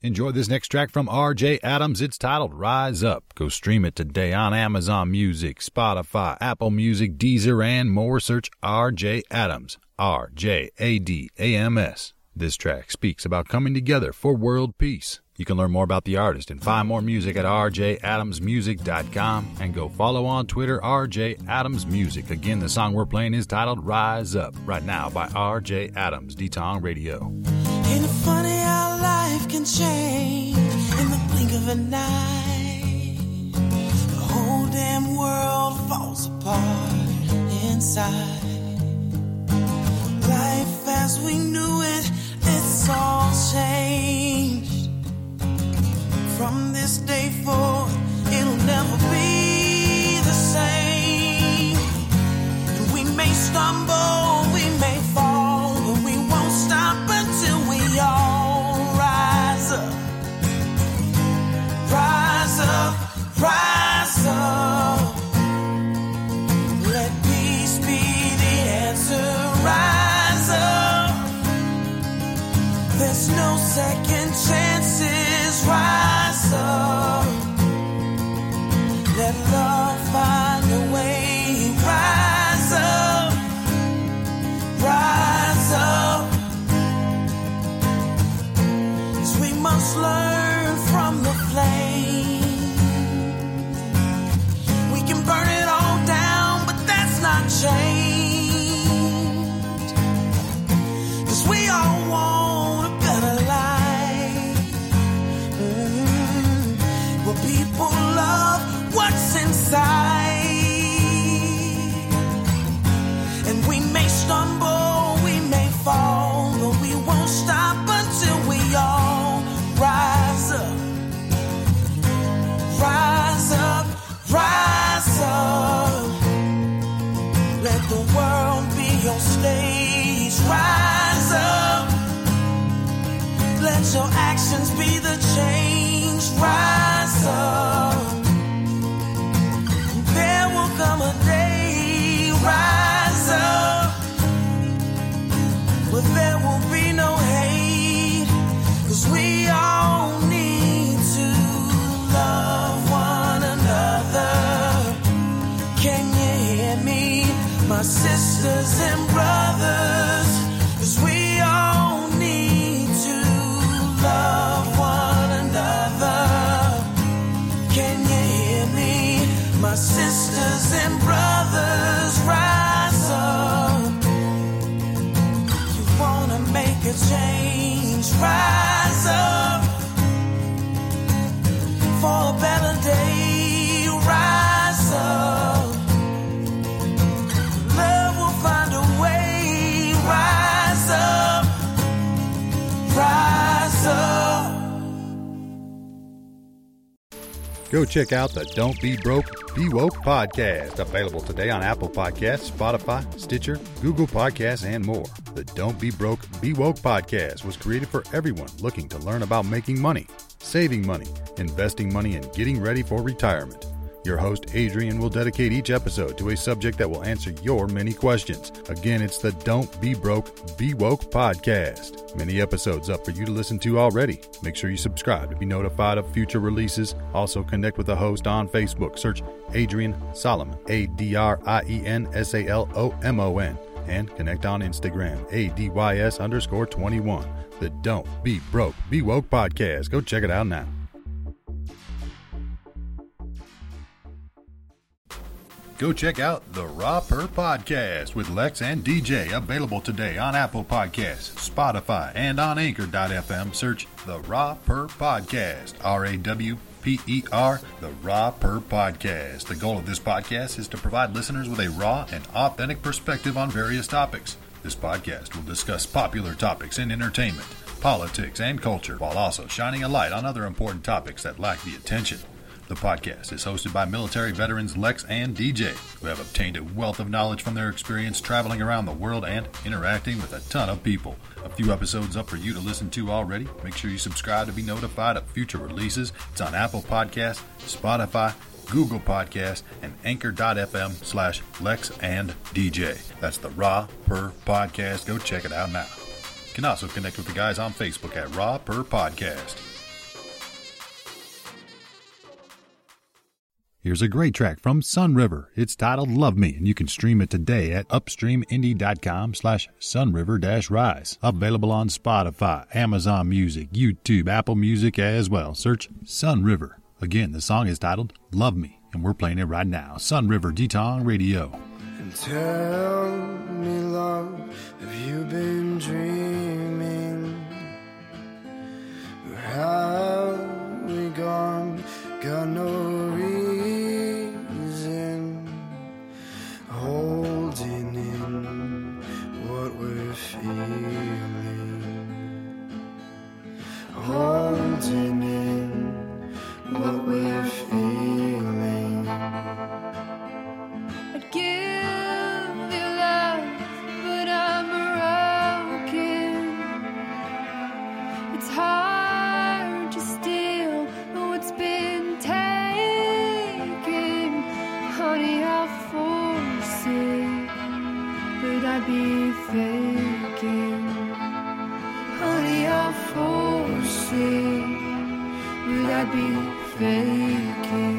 Enjoy this next track from R J. Adams. It's titled Rise Up. Go stream it today on Amazon Music, Spotify, Apple Music, Deezer, and more. Search R J. Adams, R J A D A M S. This track speaks about coming together for world peace. You can learn more about the artist and find more music at r j adams music dot com and go follow on Twitter R J Adams Music. Again, the song we're playing is titled Rise Up right now by R J. Adams, D-Tong Radio. Ain't it funny how life can change in the blink of an eye? The whole damn world falls apart inside. Life as we knew it, it's all changed. From this day forward, it'll never be the same. And we may stumble, we may fall, but we won't stop until we all rise up. Rise up, rise up. Let peace be the answer. Rise up. There's no second chances. Rise. Let love find a way. Rise up, rise up. 'Cause we must learn from the flame. We can burn it all down, but that's not change. 'Cause we all want a better life. Mm-hmm. Well, people love what's inside, and we may stumble, we may fall, but we won't stop until we all rise up, rise up, rise up. Let the world be your stage. Rise up, let your actions be the change. Rise up. Come a day, rise up, but there will be no hate, 'cause we all need to love one another. Can you hear me, my sisters and brothers? 'Cause we all need to love one another. Can you hear me, my sisters and brothers? Rise up. You wanna make a change? Rise up for a better day. Rise up. Love will find a way. Rise up, rise up. Go check out the Don't Be Broke, Be Woke podcast, available today on Apple Podcasts, Spotify, Stitcher, Google Podcasts, and more. The Don't Be Broke, Be Woke podcast was created for everyone looking to learn about making money, saving money, investing money, and getting ready for retirement. Your host, Adrian, will dedicate each episode to a subject that will answer your many questions. Again, it's the Don't Be Broke, Be Woke podcast. Many episodes up for you to listen to already. Make sure you subscribe to be notified of future releases. Also, connect with the host on Facebook. Search Adrian Solomon, A D R I E N S A L O M O N. And connect on Instagram, A D Y S underscore twenty-one. The Don't Be Broke, Be Woke podcast. Go check it out now. Go check out The Raw Perf Podcast with Lex and D J, available today on Apple Podcasts, Spotify, and on Anchor dot f m. Search The Raw Perf Podcast, R A W P E R, The Raw Perf Podcast. The goal of this podcast is to provide listeners with a raw and authentic perspective on various topics. This podcast will discuss popular topics in entertainment, politics, and culture, while also shining a light on other important topics that lack the attention. The podcast is hosted by military veterans Lex and D J, who have obtained a wealth of knowledge from their experience traveling around the world and interacting with a ton of people. A few episodes up for you to listen to already. Make sure you subscribe to be notified of future releases. It's on Apple Podcasts, Spotify, Google Podcasts, and Anchor dot f m slash Lex and D J. That's the Raw Perf Podcast. Go check it out now. You can also connect with the guys on Facebook at Raw Perf Podcast. Here's a great track from Sun River. It's titled Love Me, and you can stream it today at upstreamindie.com slash sunriver-rise. Available on Spotify, Amazon Music, YouTube, Apple Music as well. Search Sun River. Again, the song is titled Love Me, and we're playing it right now. Sun River Detong Radio. And tell me, love, have you been dreaming? Or have we gone? Got no holding in what we're feeling, holding in what we're feeling. I'd give you love, but I'm broken. It's hard to steal what's been taken, honey. I'll but I'd be faking, honey, I'll force it, but I'd be faking.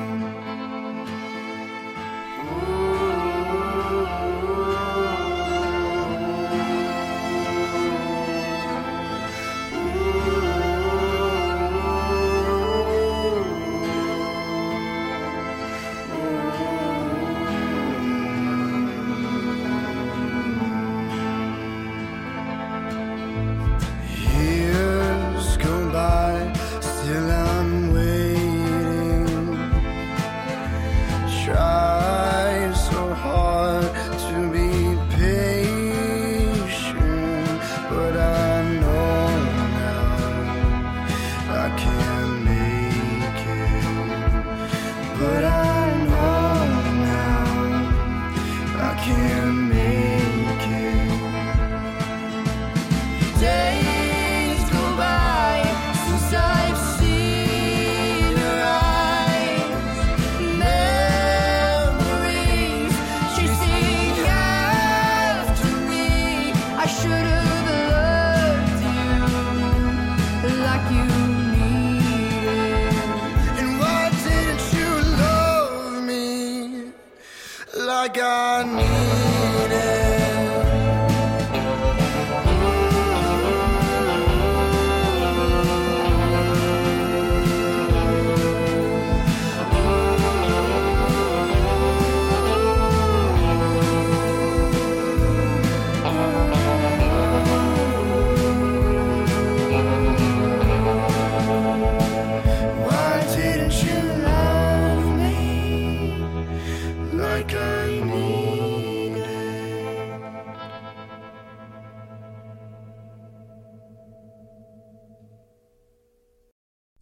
Like I need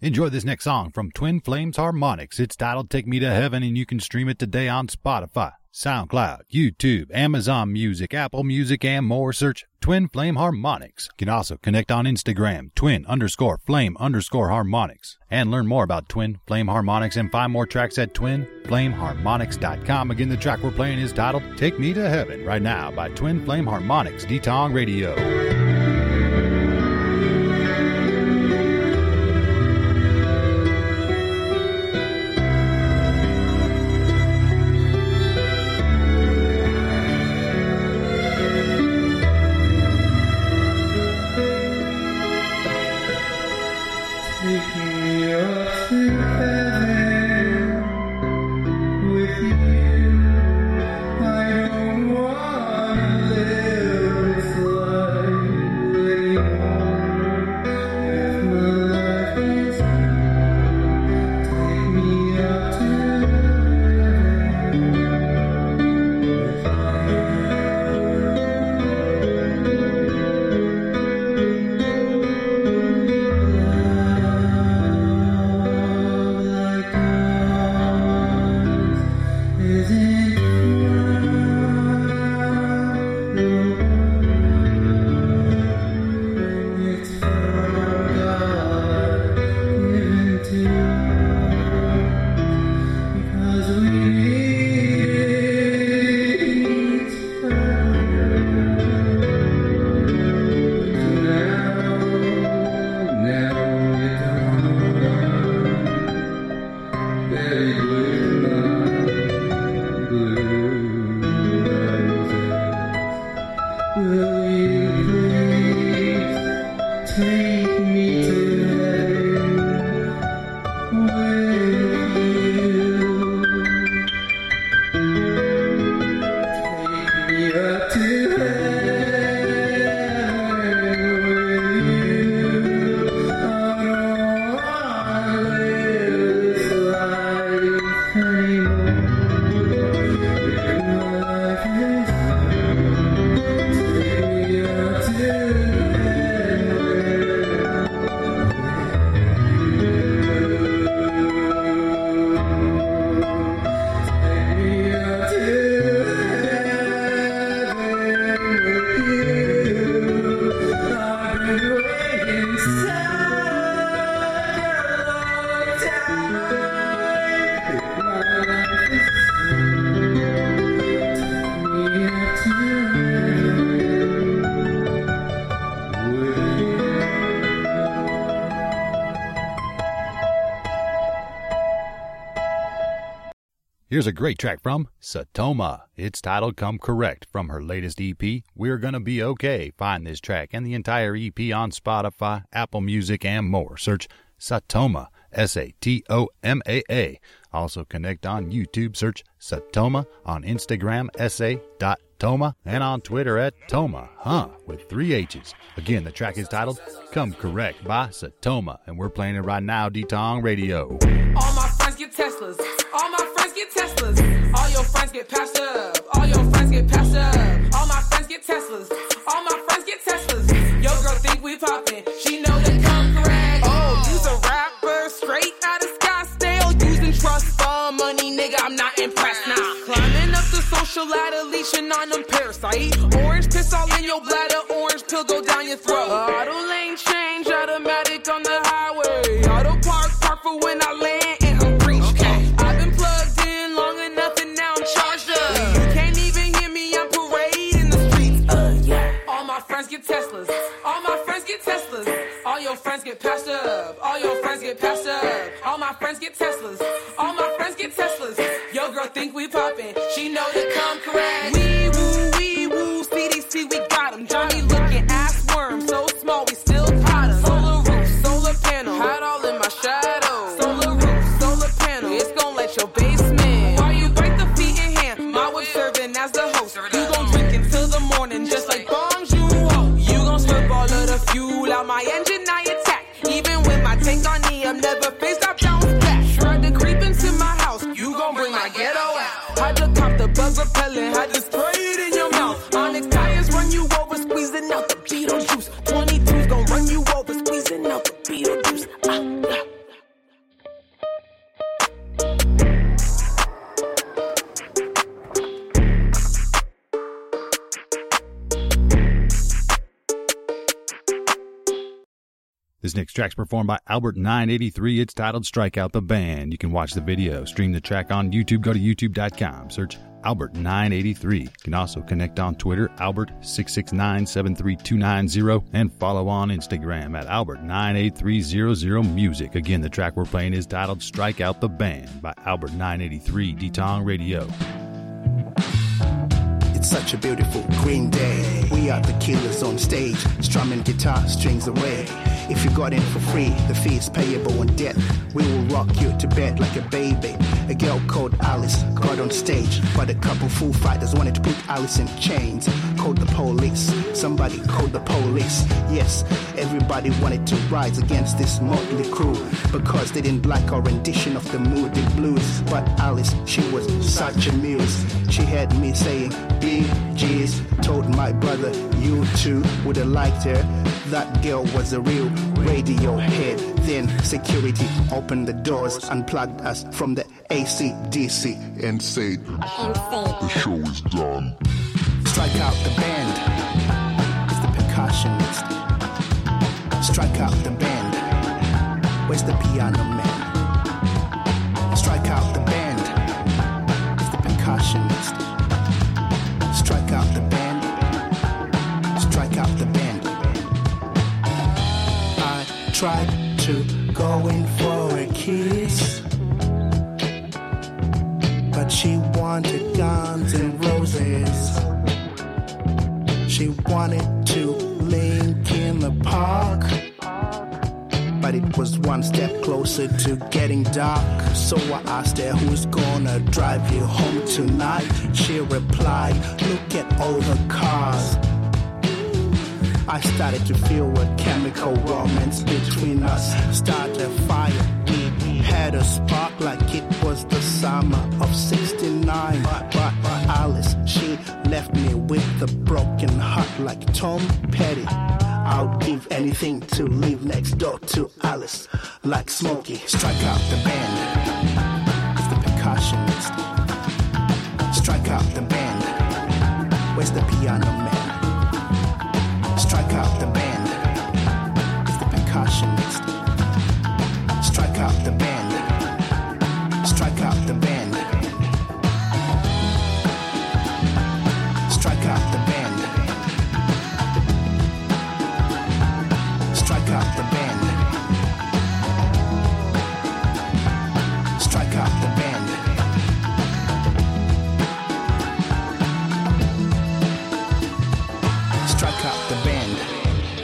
Enjoy this next song from Twin Flame Harmonics. It's titled Take Me to Heaven, and you can stream it today on Spotify, SoundCloud, YouTube, Amazon Music, Apple Music, and more. Search Twin Flame Harmonics. You can also connect on Instagram, twin underscore flame underscore harmonics, and learn more about Twin Flame Harmonics and find more tracks at twin flame harmonics dot com. Again, the track we're playing is titled Take Me to Heaven right now by Twin Flame Harmonics, D-Tong Radio. Here's a great track from Satoma. It's titled Come Correct from her latest E P, We're Gonna Be Okay. Find this track and the entire E P on Spotify, Apple Music, and more. Search Satoma, S A T O M A A. Also connect on YouTube. Search Satoma on Instagram, S A dot Toma, and on Twitter at Toma, huh, with three H's. Again, the track is titled Come Correct by Satoma, and we're playing it right now, D-Tong Radio. All my friends get Teslas. All my friends get Teslas. All your friends get passed up. All your friends get passed up. All my friends get Teslas. All my friends get Teslas. Your girl think we poppin'. She know that come correct. Oh, you's a rapper straight out of Scottsdale. Using trust fund money, nigga. I'm not impressed now. Nah. Climbing up the social ladder, leeching on them parasite. Orange piss all in your bladder. Orange pill go down your throat. Auto lane change, automatic on the highway. Auto park, park for when I land. Teslas. All my friends get Teslas. All your friends get passed up. All your friends get passed up. All my friends get Teslas. All my friends get Teslas. Your girl think we poppin'. She know to come correct. Wee woo, wee woo. C D C, we got 'em. Johnny looking ass worm. So small, we still pot 'em. Solar roof, solar panel. Hide all in my shadow. Solar roof, solar panel. It's gon' let your basement. While you break the feet in hand, my whip serving as the host. You gon' drink until the morning just like bongs you. Fuel out my engine, I attack. Even with my tank on E, I'm never faced, I bounce back. Tried to creep into my house, you gon' bring my ghetto out. Had to cop the buzz repellent, had to spray it in your mouth. Onyx tires run you over, squeezing out the Beetlejuice. twenty-two's gon' run you over, squeezing out the Beetlejuice. Ah, ah, Beatniks. Tracks performed by Albert nine eighty-three. It's titled Strike Out the Band. You can watch the video. Stream the track on YouTube. Go to youtube dot com. Search Albert nine eighty-three. You can also connect on Twitter, Albert six six nine, seven three two nine zero, and follow on Instagram at Albert nine eight three zero zero Music. Again, the track we're playing is titled Strike Out the Band by Albert nine eighty-three, D T O N G Radio. It's such a beautiful green day. We are the killers on stage, strumming guitar strings away. If you got in for free, the fee is payable on death. We will rock you to bed like a baby. A girl called Alice got on stage, but a couple fool fighters wanted to put Alice in chains. Called the police, somebody called the police. Yes, everybody wanted to rise against this motley crew, because they didn't like our rendition of the moody blues. But Alice, she was such a muse. She had me saying, B G's, told my brother, you too would have liked her. That girl was a real radio head. Then security opened the doors, unplugged us from the A C D C, and said, the show is done. Strike out the band. It's the percussionist. Strike out the band. Where's the piano man? Strike out the band. It's the percussionist. Strike out the band. Strike out the band. I tried to go in for a kiss, but she wanted Guns and Roses. She wanted to link in the park, but it was one step closer to getting dark. So I asked her, who's gonna drive you home tonight? She replied, look at all the cars. I started to feel a chemical romance between us. Started a fire, we had a spark like it was the summer of sixty-nine. But, but Alice, she left me with a broken heart like Tom Petty. I'll give anything to live next door to Alice, like Smokey. Strike out the band. It's the percussionist. Strike out the band. Where's the piano man? Strike out the band. It's the percussionist. Strike out the band. Strike out the band. Strike out the band.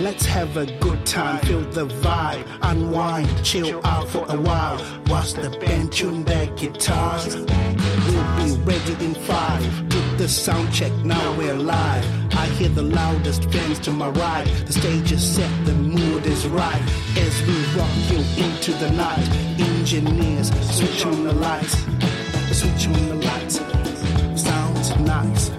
Let's have a good time, feel the vibe, unwind, chill out for a while. Watch the band tune their guitars. We'll be ready in five, did the sound check, now we're live. I hear the loudest fans to my right, the stage is set, the mood is right. As we rock you into the night, engineers, switch on the lights, switch on the lights, sounds nice.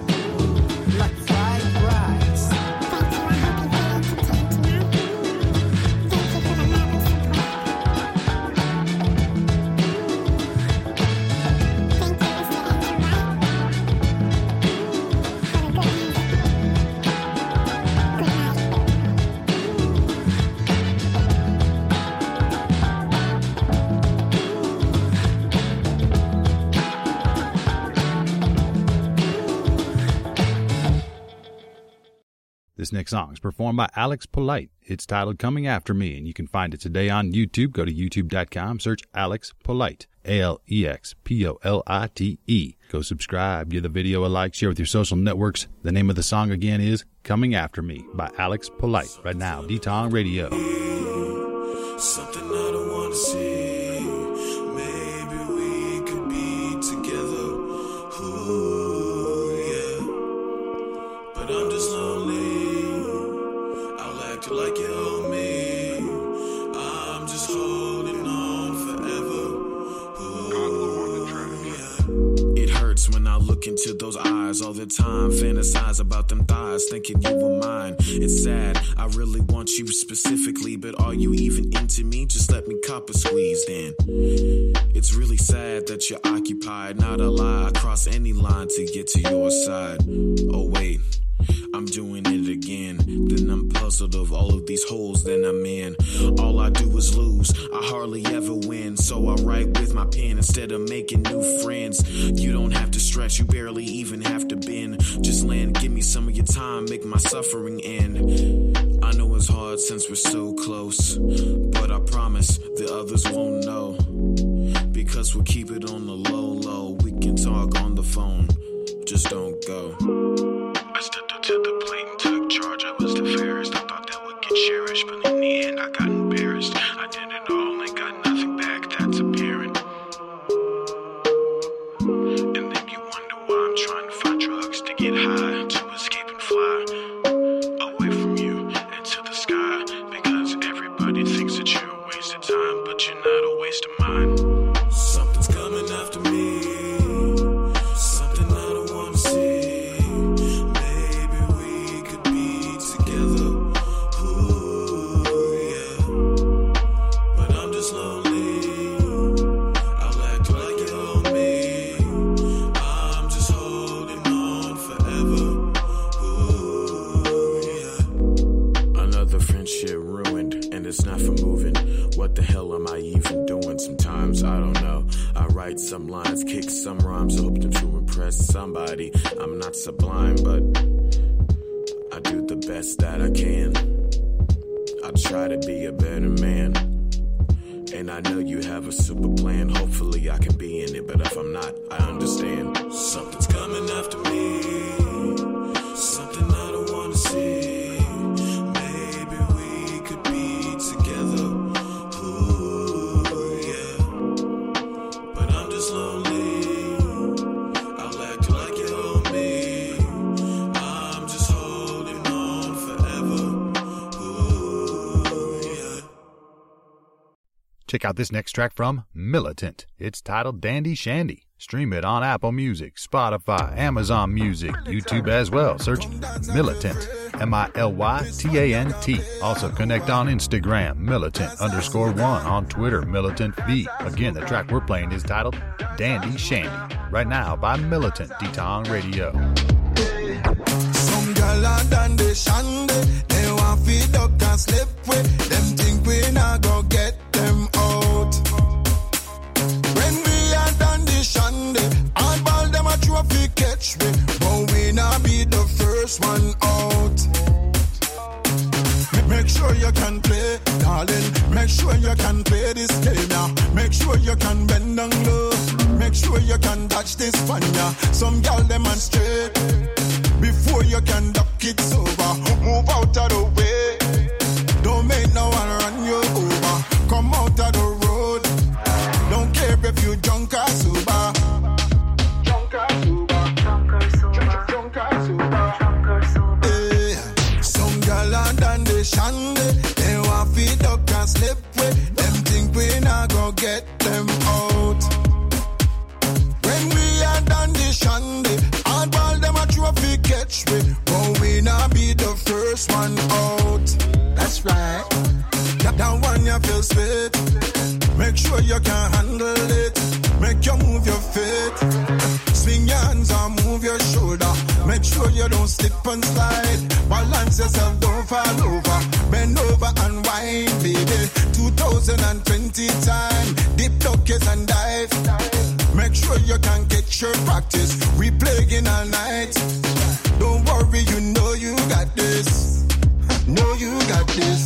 This next song is performed by Alex Polite. It's titled Coming After Me, and you can find it today on YouTube. Go to youtube dot com, search Alex Polite, A L E X P O L I T E. Go subscribe, give the video a like, share with your social networks. The name of the song again is Coming After Me by Alex Polite. Right now, D T O N G Radio. Something I don't want to see. Into those eyes all the time, fantasize about them thighs, thinking you were mine. It's sad, I really want you specifically, but are you even into me? Just let me cop a squeeze then. It's really sad that you're occupied, not a lie, I cross any line to get to your side. Oh wait, I'm doing it again, then I'm puzzled. puzzled of all of these holes that I'm in. All I do is lose, I hardly ever win, so I write with my pen instead of making new friends. You don't have to stretch, you barely even have to bend. Just land, give me some of your time, make my suffering end. I know it's hard since we're so close, but I promise the others won't know, because we'll keep it on the low low. We can talk on the phone, just don't go. I stepped up to the plate and took charge. I was the fairest. I thought that would get cherished, but in the end I got embarrassed. I did it all and got nothing back, that's apparent. And then you wonder why I'm trying to find drugs to get high, to escape and fly away from you into the sky, because everybody thinks that you're a waste of time, but you're not a waste of mine. Some lines, kick some rhymes, hoping to impress somebody. I'm not sublime, but I do the best that I can. I try to be a better man, and I know you have a super plan. Hopefully I can be in it, but if I'm not, I understand. Something's coming after me, something I don't want to see. Check out this next track from Militant. It's titled Dandy Shandy. Stream it on Apple Music, Spotify, Amazon Music, YouTube as well. Search Militant, M I L Y T A N T. Also connect on Instagram, Militant underscore one. On Twitter, Militant V. Again, the track we're playing is titled Dandy Shandy. Right now by Militant, D T O N Radio. Some girl are dandy shandy. They want feed up and slip with. Them think we not go get them out. When we are done this Sunday, I ball them a trophy catch me, but we not be the first one out. Make sure you can play, darling. Make sure you can play this game now. Make sure you can bend down low. Make sure you can touch this one now. Some gal them and straight before you can duck it's over. Move out of the way. Don't make no one run you over. Come out of the road. Don't care if you drunk or sober. Drunk or sober. Drunk or sober. Drunk or sober. Drunk or sober. Hey, some gal are dandy shandy. They want feed up and slip with. Them think we not go get them out. When we are dandy shandy, I'd ball them a trophy catch me, but we not be the first one out. That's right. That one you feel sweet. Make sure you can handle it. Make you move your feet. Swing your hands and move your shoulder. Make sure you don't slip and slide. Balance yourself, don't fall over. Bend over and whine, baby. twenty twenty time. Dip, duckers and dive. Make sure you can get your practice. We play in all night. Don't worry, you know you got this. Know you got this.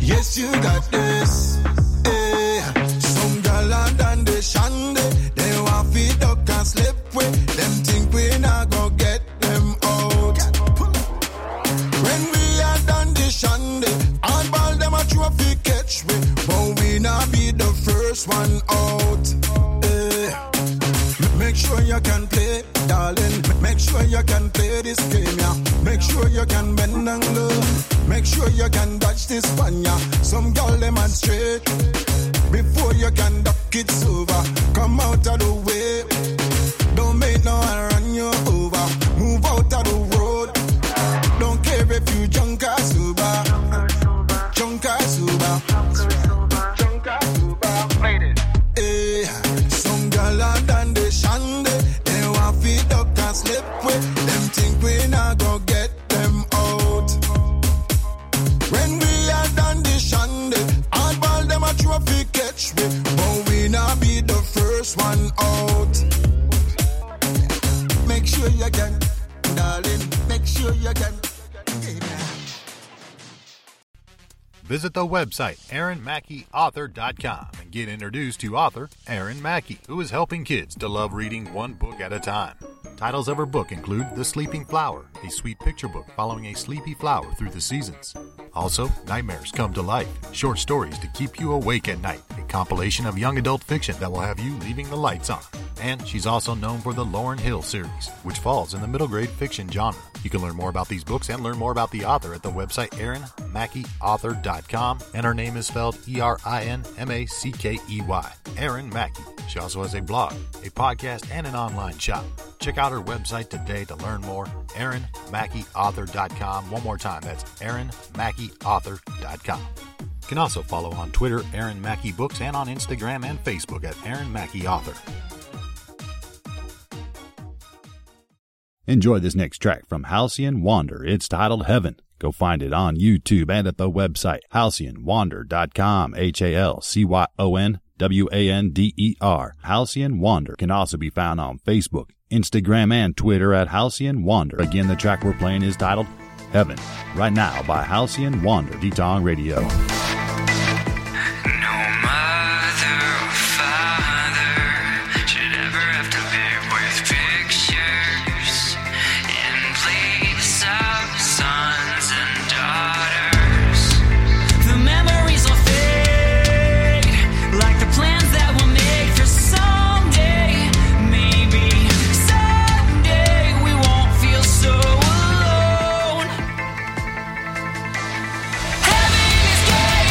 Yes, you got this. Hey. Some gal are dandy shandy. They want feed up and slip with. Them think we not go get them out. When we are dandy shandy, I ball them a trophy catch me, but we not be the first one out. Hey. Make sure you can play, darling. Make sure you can play this game, yeah. Make sure you can bend and low. Make sure you can dodge this one, yeah. Some girl them and straight. Before you can duck it's over. Come out of the way. Don't make no one run you over. Move out of the road. Don't care if you drunk or sober. Drunk or sober. Drunk or sober. Hey, some girl are dandy shandy. They want feed up and slip with. Them think we not go get them out. Visit the website Erin Mackey Author dot com and get introduced to author Erin Mackey, who is helping kids to love reading one book at a time. Titles of her book include The Sleeping Flower, a sweet picture book following a sleepy flower through the seasons. Also, Nightmares Come to Life, short stories to keep you awake at night, a compilation of young adult fiction that will have you leaving the lights on. And she's also known for the Lauren Hill series, which falls in the middle grade fiction genre. You can learn more about these books and learn more about the author at the website Erin Mackey Author dot com, and her name is spelled E R I N M A C K E Y, Erin Mackey. She also has a blog, a podcast, and an online shop. Check out her website today to learn more, Erin Mackey Author dot com. One more time, that's Erin Mackey Author dot com. You can also follow on Twitter, Erin Mackey Books, and on Instagram and Facebook at Erin Mackey Author. Enjoy this next track from Halcyon Wander. It's titled Heaven. Go find it on YouTube and at the website Halcyon Wander dot com, H A L C Y O N W A N D E R. Halcyon Wander can also be found on Facebook, Instagram, and Twitter at Halcyon Wander. Again, the track we're playing is titled Heaven, right now by Halcyon Wander, D T O N Radio. Heaven is good.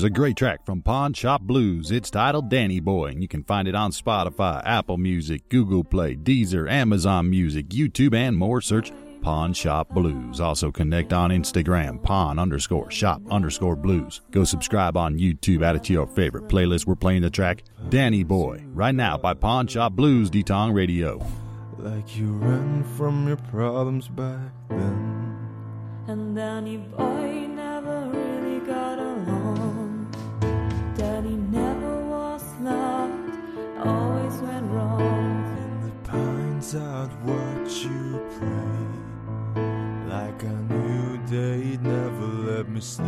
Here's a great track from Pawn Shop Blues. It's titled Danny Boy, and you can find it on Spotify, Apple Music, Google Play, Deezer, Amazon Music, YouTube, and more. Search Pawn Shop Blues. Also connect on Instagram, pawn underscore shop underscore blues. Go subscribe on YouTube, add it to your favorite playlist. We're playing the track Danny Boy right now by Pawn Shop Blues, Detong Radio. Like you ran from your problems back then, and Danny Boy never really got along. Danny never was loved, always went wrong. In the pines out what you pray, like I knew they'd never let me stay.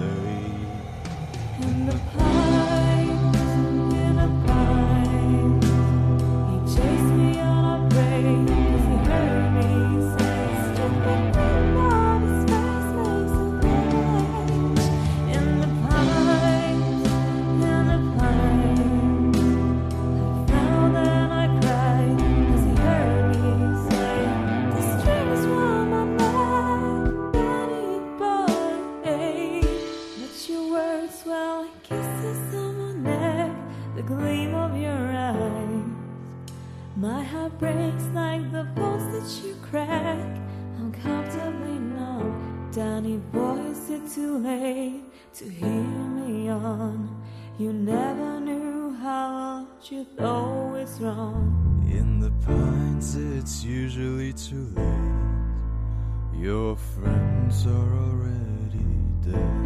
In the pines, in the pines, he chased me on a break, 'cause he heard me say, "Stop it, love is fast, love's a bitch." In the pines, in the pines, I found and I cried, 'cause he heard me say, "The strings were my back, Danny Boy." Hey, not your words, well, I kisses on my neck, the gleam of your eyes. My heart breaks like the bones that you crack. I'm comfortably numb. Danny Boy, is it too late to hear me on? You never knew how old you thought it's wrong. In the pines, it's usually too late. Your friends are already dead.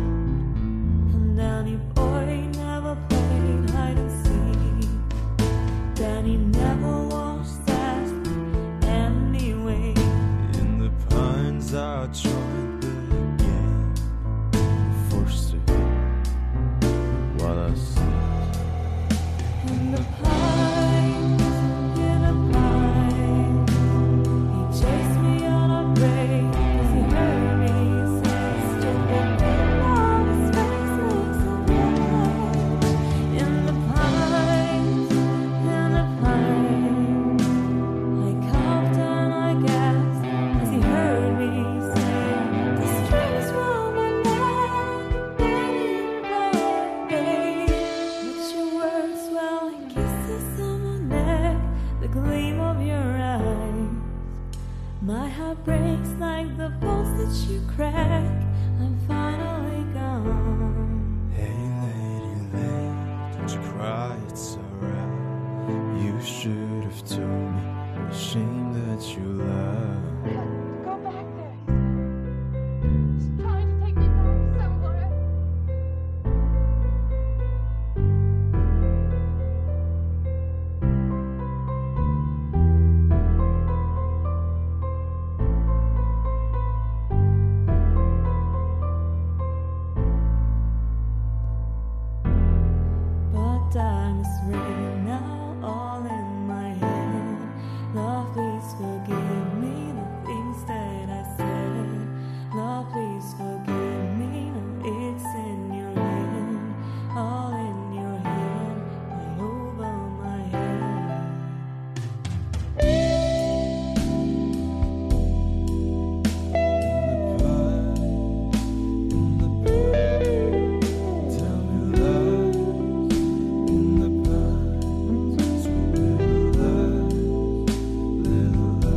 And Danny Boy never played hide and seek. Danny never was that anyway. In the pines I tried again, forced to hit what I said. In the pines, in the pines, he chased me on a break, 'cause he heard me say, "Stupid love is fast, love's a bitch." In the pines, in the pines, I coughed and I gasped, 'cause he heard me say, "The strings round my neck, Danny Boy." What's your words? Well, I kisses on my neck, the gleam of your eyes. My heart breaks like the bones that you crack. I'm finally gone. Hey lady, lady, don't you cry, it's alright. You should have told me, a shame that you lied. Go back there. He's trying to take me back somewhere. But time is real now, all in my head. Love, please forgive me the things that I said. Love, please forgive me now, it's in your hand, all in your hand, all over my head. In the pine, in the pine, tell me lies. In the pine, sweet little lies, little lies. In the pine,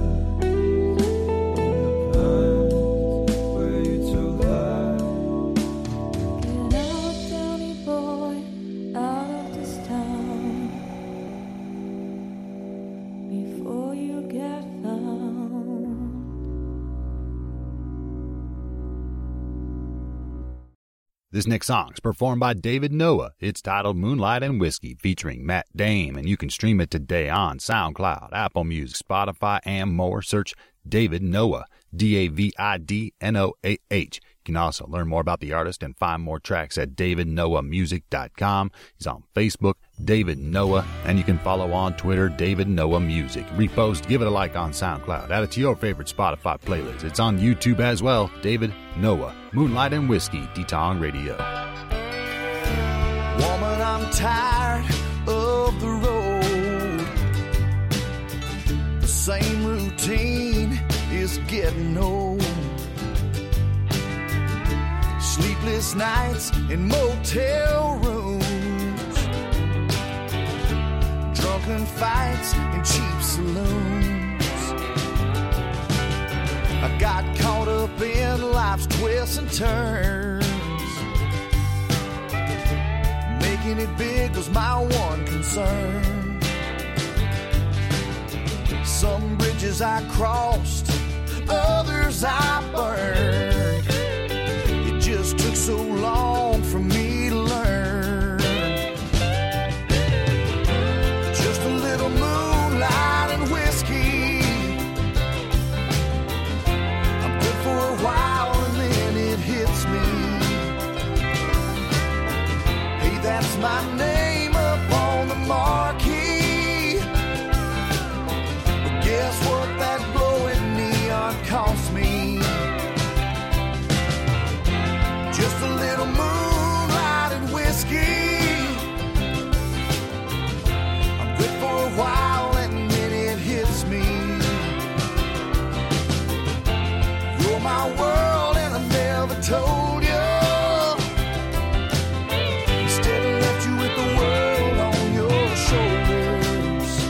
where you told lies. Get out, Danny Boy, out of this town, before you get found. This next song is performed by David Noah. It's titled Moonlight and Whiskey, featuring Matt Dame, and you can stream it today on SoundCloud, Apple Music, Spotify, and more. Search David Noah, D A V I D N O A H. You can also learn more about the artist and find more tracks at david noah music dot com. He's on Facebook, David Noah, and you can follow on Twitter, David Noah Music. Repost, give it a like on SoundCloud, add it to your favorite Spotify playlist. It's on YouTube as well. David Noah, Moonlight and Whiskey, Detong Radio. Woman, I'm tired of the road. The same routine is getting old. Sleepless nights in motel rooms, pickling fights in cheap saloons. I got caught up in life's twists and turns. Making it big was my one concern. Some bridges I crossed, others I burned. It just took so long for me to learn. Just a little moonlight and whiskey, I'm good for a while and then it hits me. Hey, that's my name up on the marquee. But guess what that glowing neon cost me? Just a little moonlight and whiskey, I'm good for a while and then it hits me. You're my world and I never told you. Instead I left you with the world on your shoulders.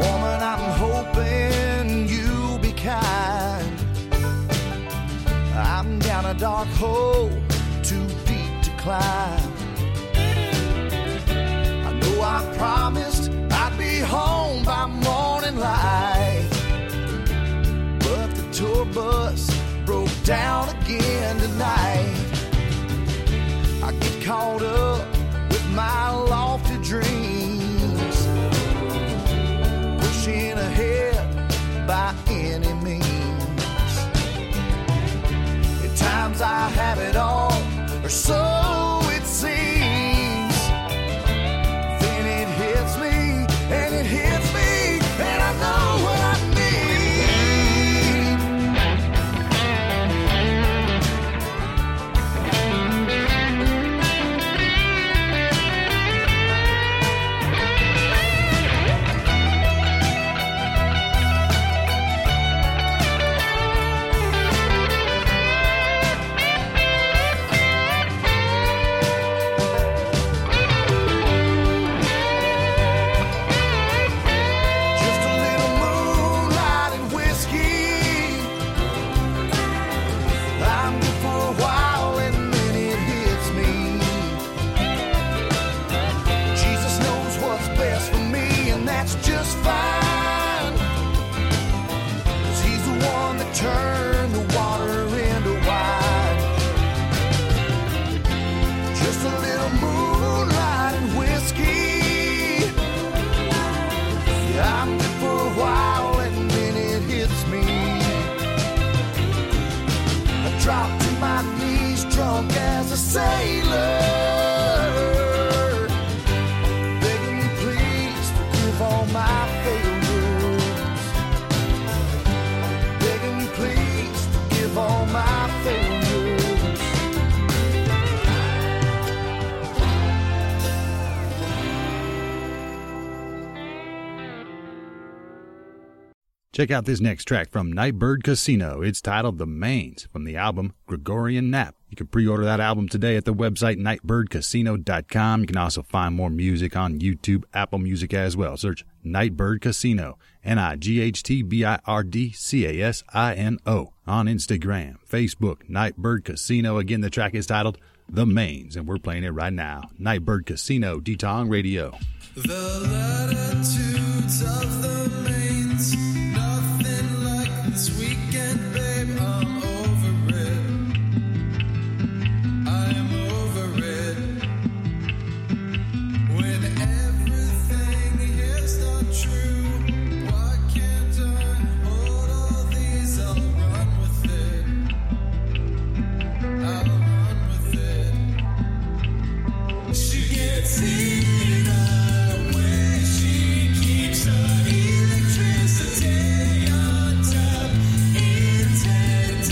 Woman, I'm hoping you'll be kind. I'm down a dark hole, too deep to climb. I know I promised I'd be home by morning light, but the tour bus broke down again tonight. I get caught up with my lofty dreams, pushing ahead by any means. Times I have it all, or so it seems. Then it hits me, and it hits me, and I know what I Check out this next track from Nightbird Casino. It's titled The Mains from the album Gregorian Nap. You can pre-order that album today at the website nightbird casino dot com. You can also find more music on YouTube, Apple Music as well. Search Nightbird Casino, N I G H T B I R D C A S I N O. On Instagram, Facebook, Nightbird Casino. Again, the track is titled The Mains, and we're playing it right now. Nightbird Casino, D T O N G Radio. The latitudes of the mains. Nothing like this weekend, babe, I'm over it, I'm over it, when everything is not true, why can't I hold all these, I'll run with it, I'll run with it, she gets it out when she keeps on electricity. Top intent.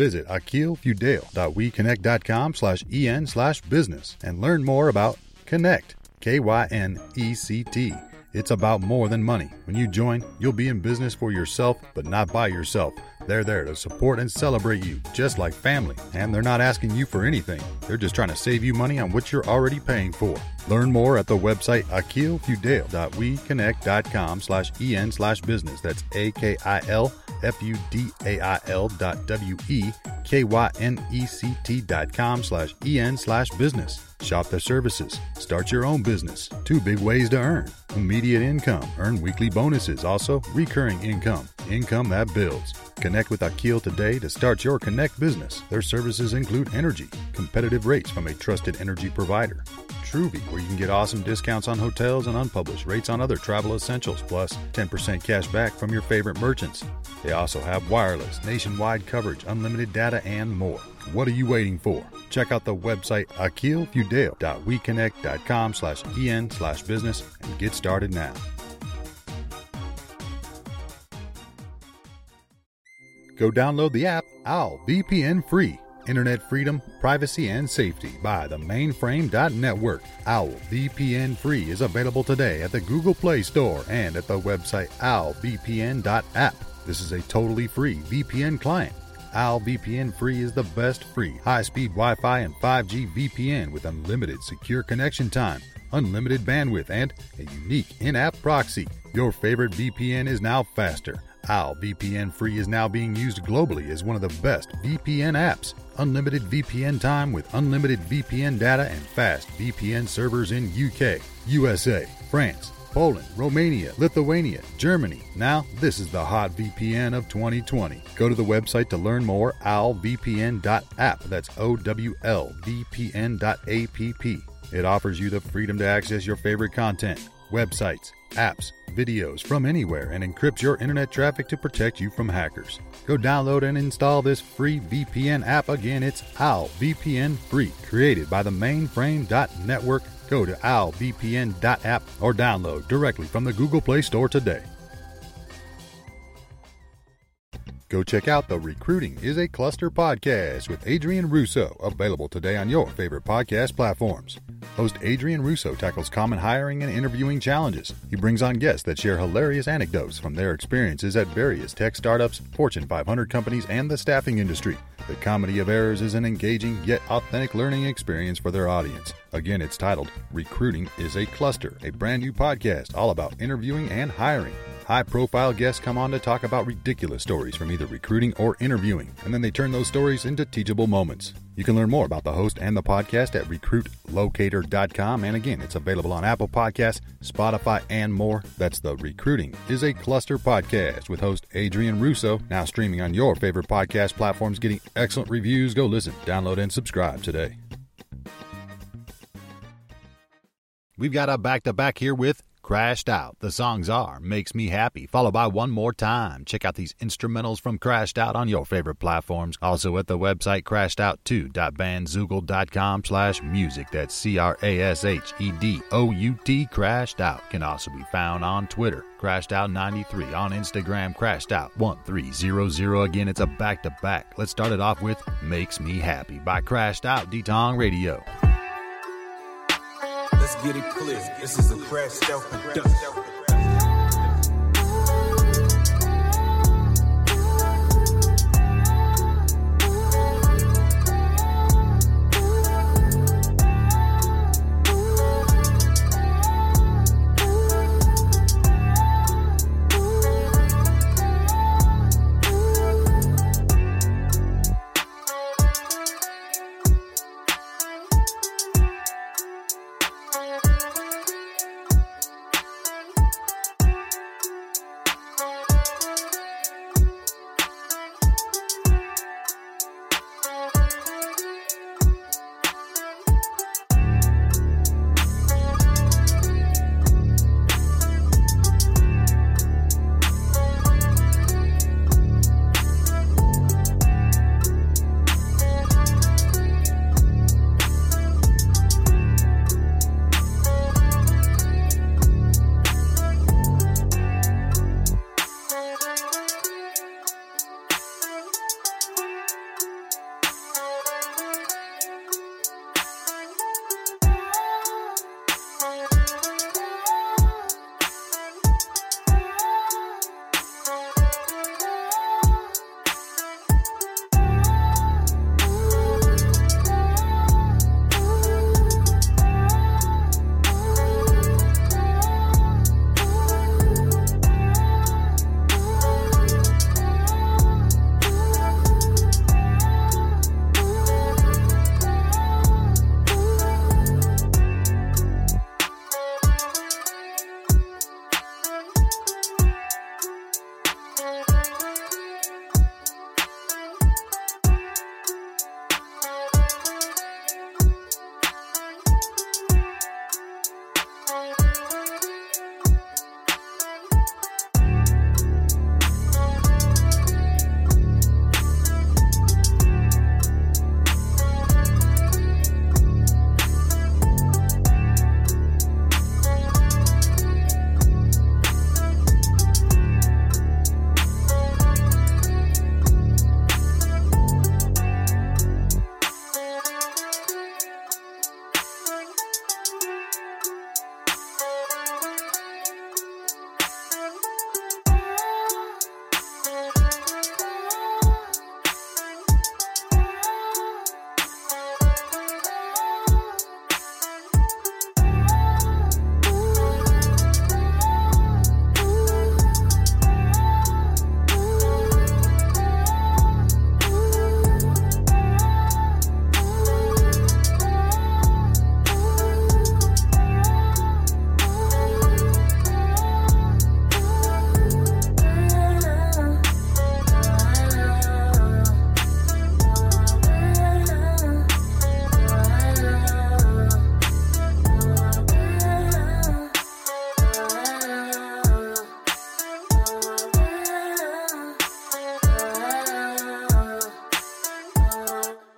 visit akil fudail dot we connect dot com slash E N slash business and learn more about Connect, K Y N E C T. It's about more than money. When you join, you'll be in business for yourself, but not by yourself. They're there to support and celebrate you, just like family. And they're not asking you for anything. They're just trying to save you money on what you're already paying for. Learn more at the website akil fudail dot we connect dot com slash E N slash business. That's A-K-I-L-F-U-D-A-I-L dot W-E-K-Y-N-E-C-T dot com slash E-N slash business. Shop their services. Start your own business. Two big ways to earn. Immediate income. Earn weekly bonuses. Also, recurring income. Income that builds. Connect with Akil today to start your Connect business. Their services include energy, competitive rates from a trusted energy provider, Truvy, where you can get awesome discounts on hotels and unpublished rates on other travel essentials, plus ten percent cash back from your favorite merchants. They also have wireless, nationwide coverage, unlimited data, and more. What are you waiting for? Check out the website akil fudail dot we connect dot com slash E N slash business and get started now. Go download the app Owl V P N Free. Internet freedom, privacy, and safety by the mainframe dot network. Owl V P N Free is available today at the Google Play Store and at the website owl V P N dot app. This is a totally free V P N client. Owl V P N Free is the best free high-speed Wi-Fi and five G V P N with unlimited secure connection time, unlimited bandwidth, and a unique in-app proxy. Your favorite V P N is now faster. Owl V P N Free is now being used globally as one of the best V P N apps. Unlimited V P N time with unlimited V P N data and fast V P N servers in U K, U S A, France, Poland, Romania, Lithuania, Germany. Now, this is the hot V P N of twenty twenty. Go to the website to learn more, owl V P N dot app. That's O W L V P N dot app. It offers you the freedom to access your favorite content, websites, apps, videos from anywhere, and encrypts your internet traffic to protect you from hackers. Go download and install this free V P N app. Again, it's Owl V P N Free, created by the mainframe dot network. Go to owl V P N dot app or download directly from the Google Play Store today. Go check out the Recruiting is a Cluster podcast with Adrian Russo, available today on your favorite podcast platforms. Host Adrian Russo tackles common hiring and interviewing challenges. He brings on guests that share hilarious anecdotes from their experiences at various tech startups, Fortune five hundred companies, and the staffing industry. The Comedy of Errors is an engaging yet authentic learning experience for their audience. Again, it's titled Recruiting is a Cluster, a brand new podcast all about interviewing and hiring. High-profile guests come on to talk about ridiculous stories from either recruiting or interviewing, and then they turn those stories into teachable moments. You can learn more about the host and the podcast at recruit locator dot com, and again, it's available on Apple Podcasts, Spotify, and more. That's the Recruiting is a Cluster podcast with host Adrian Russo, now streaming on your favorite podcast platforms, getting excellent reviews. Go listen, download, and subscribe today. We've got a back-to-back here with Crashed Out. The songs are Makes Me Happy, followed by One More Time. Check out these instrumentals from Crashed Out on your favorite platforms. Also at the website crashed out two dot bandzoogle dot com slash music. That's C R A S H E D O U T. Crashed Out can also be found on Twitter, Crashed Out ninety-three, on Instagram, Crashed Out one three zero zero. Again, it's a back-to-back. Let's start it off with Makes Me Happy by Crashed Out, D-Tong Radio. Let's get it clear. This is a crashed out production.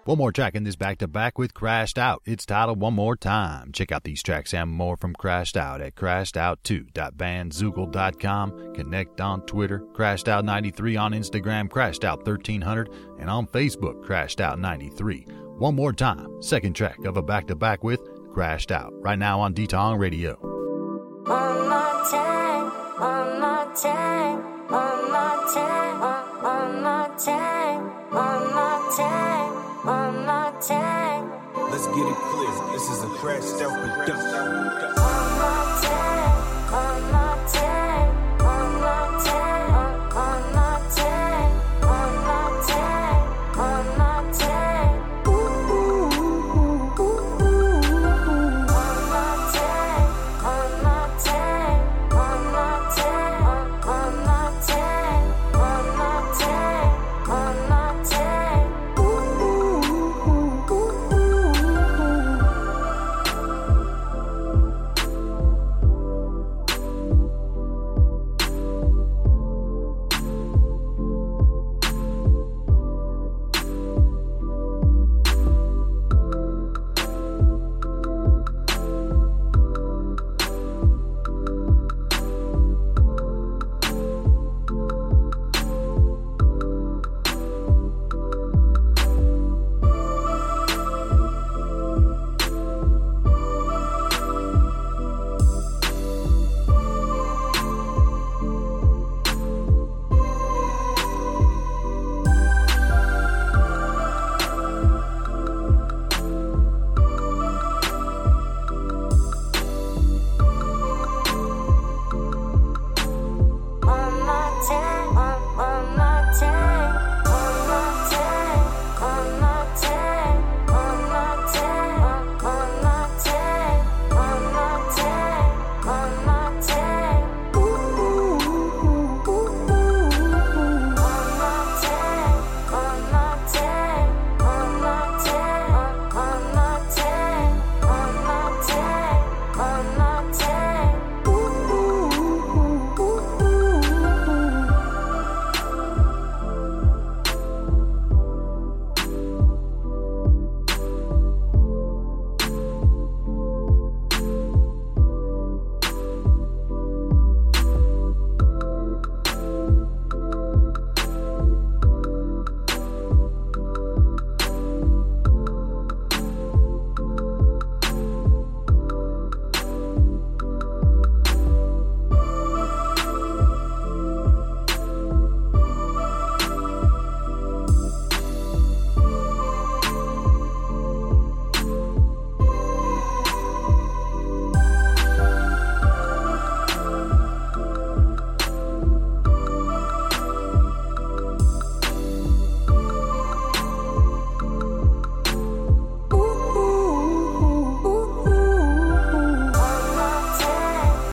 One more track in this back-to-back with Crashed Out. It's titled One More Time. Check out these tracks and more from Crashed Out at crashed out two dot bandzoogle dot com. Connect on Twitter, crashed out ninety-three on Instagram, crashed out thirteen hundred, and on Facebook, crashed out ninety-three. One More Time, second track of a back-to-back with Crashed Out, right now on D T O N Radio. One more time, one more time, one more time, one, one more time, one more time. One more time. Let's get it clear. This is a crashed out production. One more time. One more time.